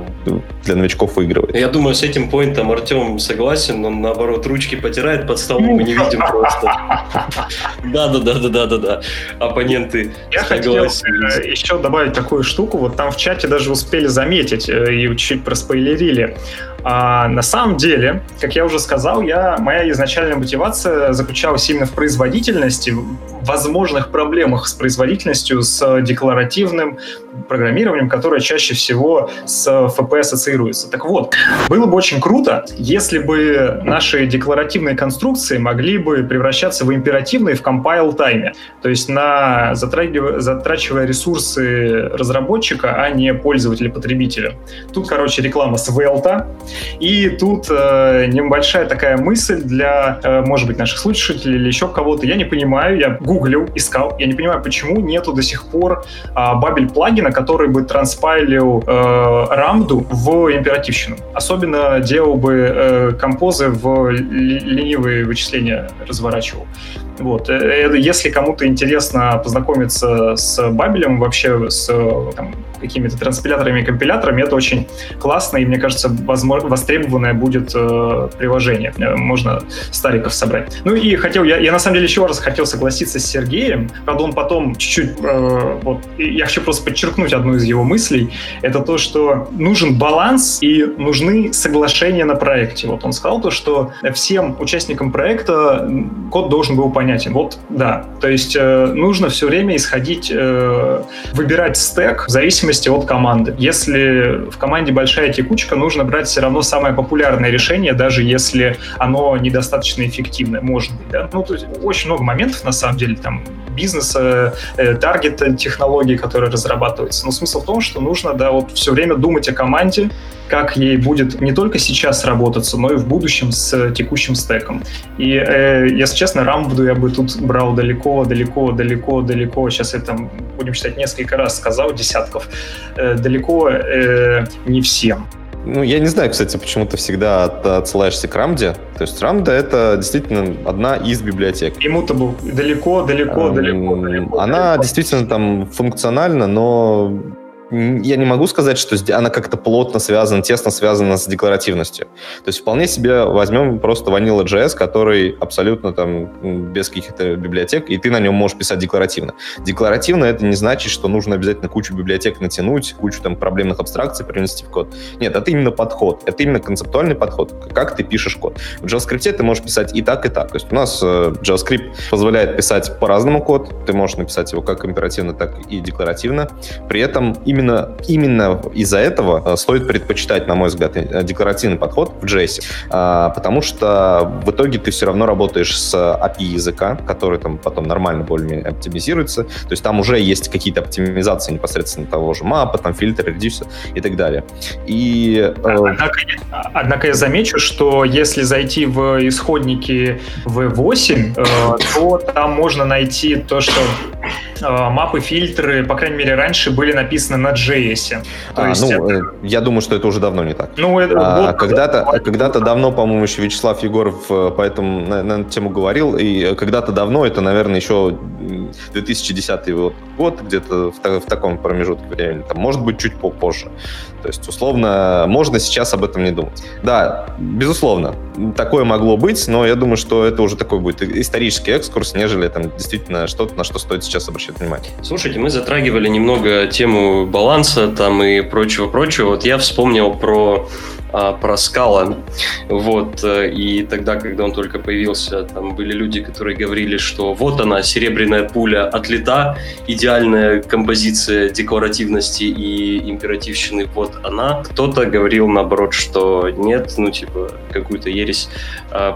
для новичков выигрывает. Я думаю, с этим поинтом Артем согласен, он, наоборот, ручки потирает под столом, мы не видим просто. Да-да-да-да-да-да. Оппоненты согласны. Я хотел еще добавить такую штуку. Вот там в чате даже успели заметить и чуть проспойлерили. А на самом деле, как я уже сказал, я, моя изначальная мотивация заключалась именно в производительности, в возможных проблемах с производительностью, с декларативным программированием, которое чаще всего с эф пэ ассоциируется. Так вот, было бы очень круто, если бы наши декларативные конструкции могли бы превращаться в императивные в compile-тайме, то есть на, затрагивая, затрачивая ресурсы разработчика, а не пользователя-потребителя. Тут, короче, реклама Svelte. И тут э, небольшая такая мысль для, э, может быть, наших слушателей или еще кого-то. Я не понимаю, я гуглил, искал, я не понимаю, почему нету до сих пор э, Babel плагина, который бы транспайлил э, рамду в императивщину. Особенно делал бы э, композы в ленивые вычисления, разворачивал. Вот. Если кому-то интересно познакомиться с Babel'ем, вообще с там, какими-то транспиляторами и компиляторами, это очень классно, и, мне кажется, возможно, востребованное будет э, приложение. Можно стариков собрать. Ну и хотел, я, я на самом деле еще раз хотел согласиться с Сергеем, правда он потом чуть-чуть, э, вот, я хочу просто подчеркнуть одну из его мыслей, это то, что нужен баланс и нужны соглашения на проекте. Вот он сказал то, что всем участникам проекта код должен был понятен. Вот, да. То есть э, нужно все время исходить, э, выбирать стэк в зависимости от команды. Если в команде большая текучка, нужно брать все равно самое популярное решение, даже если оно недостаточно эффективное, может быть, да. Ну, то есть очень много моментов, на самом деле, там, бизнеса, э, таргета, технологии, которые разрабатываются. Но смысл в том, что нужно, да, вот все время думать о команде, как ей будет не только сейчас работаться, но и в будущем с текущим стеком. И, э, если честно, Рамду я бы тут брал далеко, далеко, далеко, далеко. Сейчас я там, будем считать, несколько раз сказал, десятков. Э, далеко э, не всем. Ну, я не знаю, кстати, почему ты всегда от, отсылаешься к Рамде. То есть Рамда — это действительно одна из библиотек. Immutable далеко, далеко, эм, далеко, далеко. Она далеко. Действительно там функциональна, но я не могу сказать, что она как-то плотно связана, тесно связана с декларативностью. То есть вполне себе возьмем просто Vanilla.js, который абсолютно там без каких-то библиотек, и ты на нем можешь писать декларативно. Декларативно — это не значит, что нужно обязательно кучу библиотек натянуть, кучу там проблемных абстракций принести в код. Нет, это именно подход, это именно концептуальный подход, как ты пишешь код. В JavaScript ты можешь писать и так, и так. То есть у нас JavaScript позволяет писать по-разному код, ты можешь написать его как императивно, так и декларативно. При этом именно Именно из-за этого стоит предпочитать, на мой взгляд, декларативный подход в джей эс, потому что в итоге ты все равно работаешь с эй пи ай языка, который там потом нормально более-менее оптимизируется, то есть там уже есть какие-то оптимизации непосредственно того же мапа, там фильтр, редюса и так далее. И... Однако, однако я замечу, что если зайти в исходники ви восемь, то там можно найти то, что мапы, фильтры, по крайней мере, раньше были написаны на джей эс. А, ну, это... Я думаю, что это уже давно не так. Ну, это... а, когда-то, когда-то давно, по-моему, еще Вячеслав Егоров по этому, на, на эту тему говорил, и когда-то давно, это, наверное, еще две тысячи десятый год, где-то в, в таком промежутке времени, там, может быть, чуть попозже. То есть, условно, можно сейчас об этом не думать. Да, безусловно, такое могло быть, но я думаю, что это уже такой будет исторический экскурс, нежели там действительно что-то, на что стоит сейчас обращать внимание. Слушайте, мы затрагивали немного тему баланса там и прочего-прочего. Вот я вспомнил про... про Scala, вот, и тогда, когда он только появился, там были люди, которые говорили, что вот она, серебряная пуля от лета, идеальная композиция декларативности и императивщины, вот она. Кто-то говорил, наоборот, что нет, ну, типа, какую-то ересь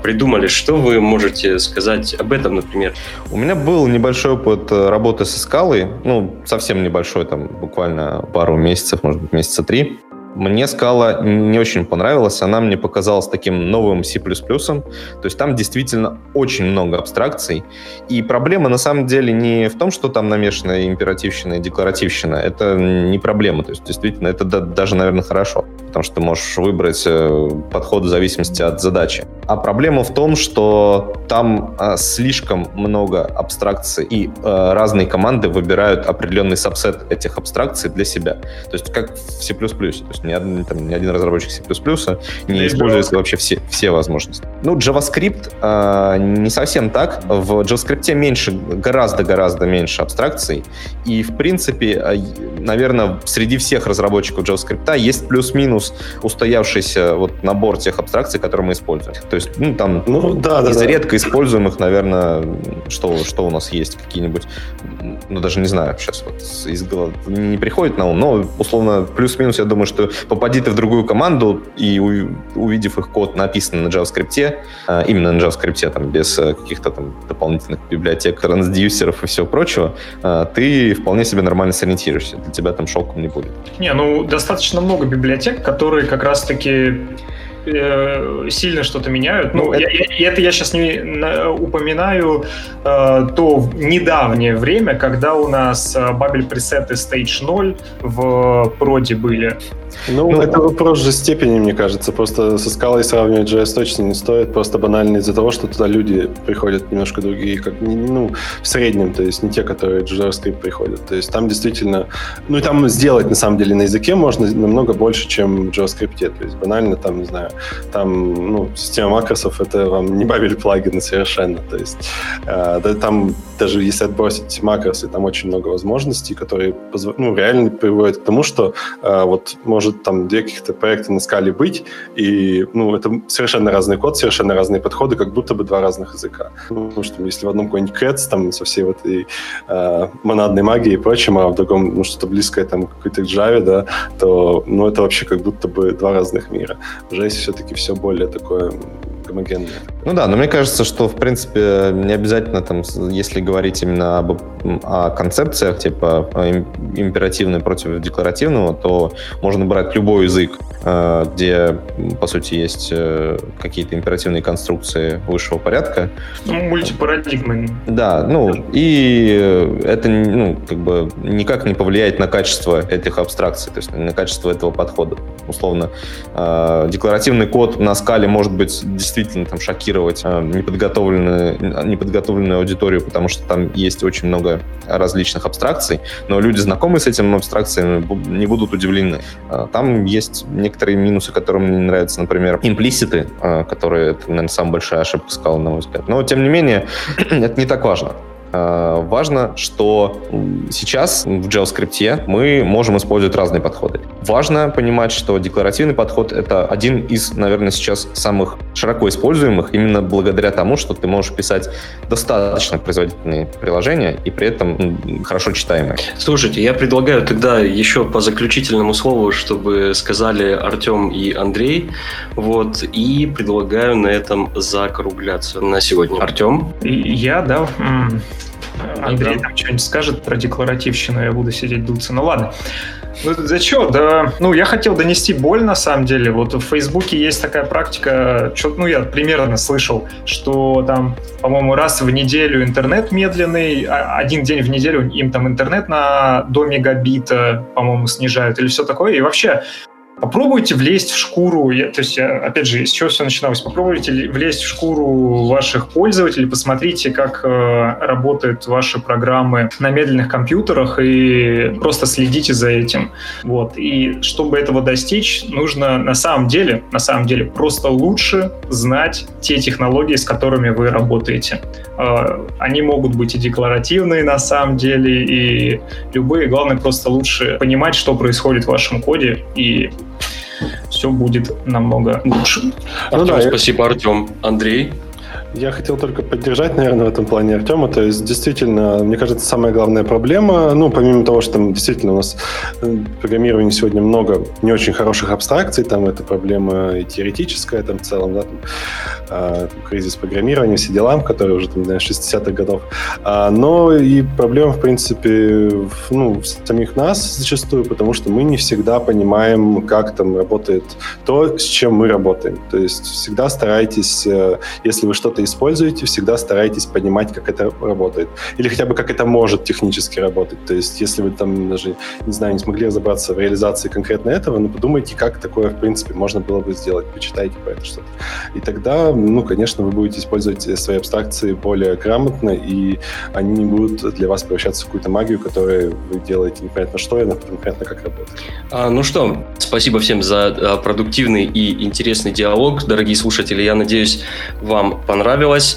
придумали. Что вы можете сказать об этом, например? У меня был небольшой опыт работы со Scala, ну, совсем небольшой, там, буквально пару месяцев, может быть, месяца три. Мне Scala не очень понравилась, она мне показалась таким новым C++, то есть там действительно очень много абстракций, и проблема на самом деле не в том, что там намешана императивщина и декларативщина, это не проблема, то есть действительно это даже, наверное, хорошо. потому что ты можешь выбрать подход в зависимости от задачи. А проблема в том, что там слишком много абстракций, и разные команды выбирают определенный сабсет этих абстракций для себя. То есть как в C++. То есть ни, там, ни один разработчик C++ не Ты используется же. вообще все, все возможности. Ну, JavaScript э, не совсем так. В JavaScript меньше, гораздо-гораздо меньше абстракций. И, в принципе, наверное, среди всех разработчиков JavaScript есть плюс-минус устоявшийся вот набор тех абстракций, которые мы используем. То есть, ну, там, ну, да, из да, редко да. используемых, наверное, что, что у нас есть, какие-нибудь, ну, даже не знаю, сейчас вот из головы не приходит на ум, но, условно, плюс-минус, я думаю, что попади ты в другую команду и, увидев их код, написанный на JavaScript, именно на JavaScript, там, без каких-то там дополнительных библиотек, трансдюсеров и всего прочего, ты вполне себе нормально сориентируешься, для тебя там шоком не будет. Не, ну, достаточно много библиотек, которые как раз-таки сильно что-то меняют. Ну, ну это... Я, я, это я сейчас не на, упоминаю э, то недавнее время, когда у нас Babel пресеты Stage ноль в проде были. Ну, ну, это вопрос же степени, мне кажется. Просто со Scala сравнивать джей эс точно не стоит. Просто банально из-за того, что туда люди приходят немножко другие, как, ну, в среднем, то есть не те, которые в JavaScript приходят. То есть там действительно... Ну, и там сделать, на самом деле, на языке можно намного больше, чем в JavaScript. То есть банально там, не знаю, там, ну, система макросов — это вам не Babel плагины совершенно. То есть э, да, там, даже если отбросить макросы, там очень много возможностей, которые позв... ну, реально приводят к тому, что э, вот можно там две каких-то проекта на скале быть, и, ну, это совершенно разный код, совершенно разные подходы, как будто бы два разных языка. Ну, потому что если в одном какой-нибудь кэтс, там, со всей вот этой э, монадной магией и прочим, а в другом, ну, что-то близкое, там, какой-то Java, да, то, ну, это вообще как будто бы два разных мира. Уже есть все-таки все более такое... Ну да, но мне кажется, что, в принципе, не обязательно, там, если говорить именно об, о концепциях, типа императивного против декларативного, то можно брать любой язык, где, по сути, есть какие-то императивные конструкции высшего порядка. Мультипарадигмы. Да, ну, и это, ну, как бы никак не повлияет на качество этих абстракций, то есть на качество этого подхода. Условно, декларативный код на скале может быть действительно действительно там шокировать э, неподготовленную, неподготовленную аудиторию, потому что там есть очень много различных абстракций, но люди, знакомые с этими абстракциями, не будут удивлены. Э, там есть некоторые минусы, которые мне не нравятся, например, имплиситы, э, которые, это, наверное, самая большая ошибка Scala, на мой взгляд. Но, тем не менее, это не так важно. Важно, что сейчас в JavaScript мы можем использовать разные подходы. Важно понимать, что декларативный подход — это один из, наверное, сейчас самых широко используемых, именно благодаря тому, что ты можешь писать достаточно производительные приложения и при этом хорошо читаемые. Слушайте, я предлагаю тогда еще по заключительному слову, чтобы сказали Артем и Андрей, вот, и предлагаю на этом закругляться на сегодня. Артем? Я, да... Андрей там что-нибудь скажет про декларативщину, я буду сидеть дуться. Ну ладно. Ну зачем? Да, ну я хотел донести боль на самом деле. Вот в Фейсбуке есть такая практика, что, ну я примерно слышал, что там, по-моему, раз в неделю интернет медленный, один день в неделю им там интернет на до мегабита, по-моему, снижают или все такое. И вообще попробуйте влезть в шкуру, я, то есть, я, опять же, с чего все начиналось, попробуйте влезть в шкуру ваших пользователей, посмотрите, как э, работают ваши программы на медленных компьютерах и просто следите за этим. Вот. И чтобы этого достичь, нужно на самом деле, на самом деле просто лучше знать те технологии, с которыми вы работаете. Э, они могут быть и декларативные на самом деле, и любые, главное просто лучше понимать, что происходит в вашем коде, и все будет намного лучше. Ну, Артем, да, спасибо, я... Артем. Андрей? Я хотел только поддержать, наверное, в этом плане Артема. То есть, действительно, мне кажется, самая главная проблема, ну, помимо того, что там действительно у нас в программировании сегодня много не очень хороших абстракций, там эта проблема и теоретическая, там в целом, да, там, а, кризис программирования, все дела, которые уже, там, не знаю, шестидесятых годов. А, но и проблема, в принципе, в, ну, в самих нас зачастую, потому что мы не всегда понимаем, как там работает то, с чем мы работаем. То есть, всегда старайтесь, если вы что-то что-то используете, всегда старайтесь понимать, как это работает. Или хотя бы, как это может технически работать. То есть, если вы там даже, не знаю, не смогли разобраться в реализации конкретно этого, ну, подумайте, как такое, в принципе, можно было бы сделать. Почитайте про это что-то. И тогда, ну, конечно, вы будете использовать свои абстракции более грамотно, и они не будут для вас превращаться в какую-то магию, которую вы делаете непонятно что, и непонятно как работает. А, ну что, спасибо всем за продуктивный и интересный диалог. Дорогие слушатели, я надеюсь, вам понравилось.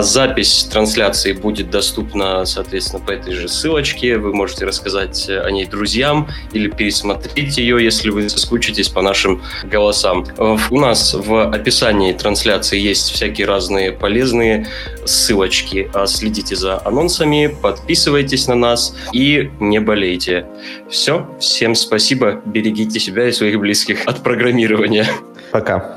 Запись трансляции будет доступна, соответственно, по этой же ссылочке. Вы можете рассказать о ней друзьям или пересмотреть ее, если вы соскучитесь по нашим голосам. У нас в описании трансляции есть всякие разные полезные ссылочки. Следите за анонсами, подписывайтесь на нас и не болейте. Все, всем спасибо, берегите себя и своих близких от программирования. Пока.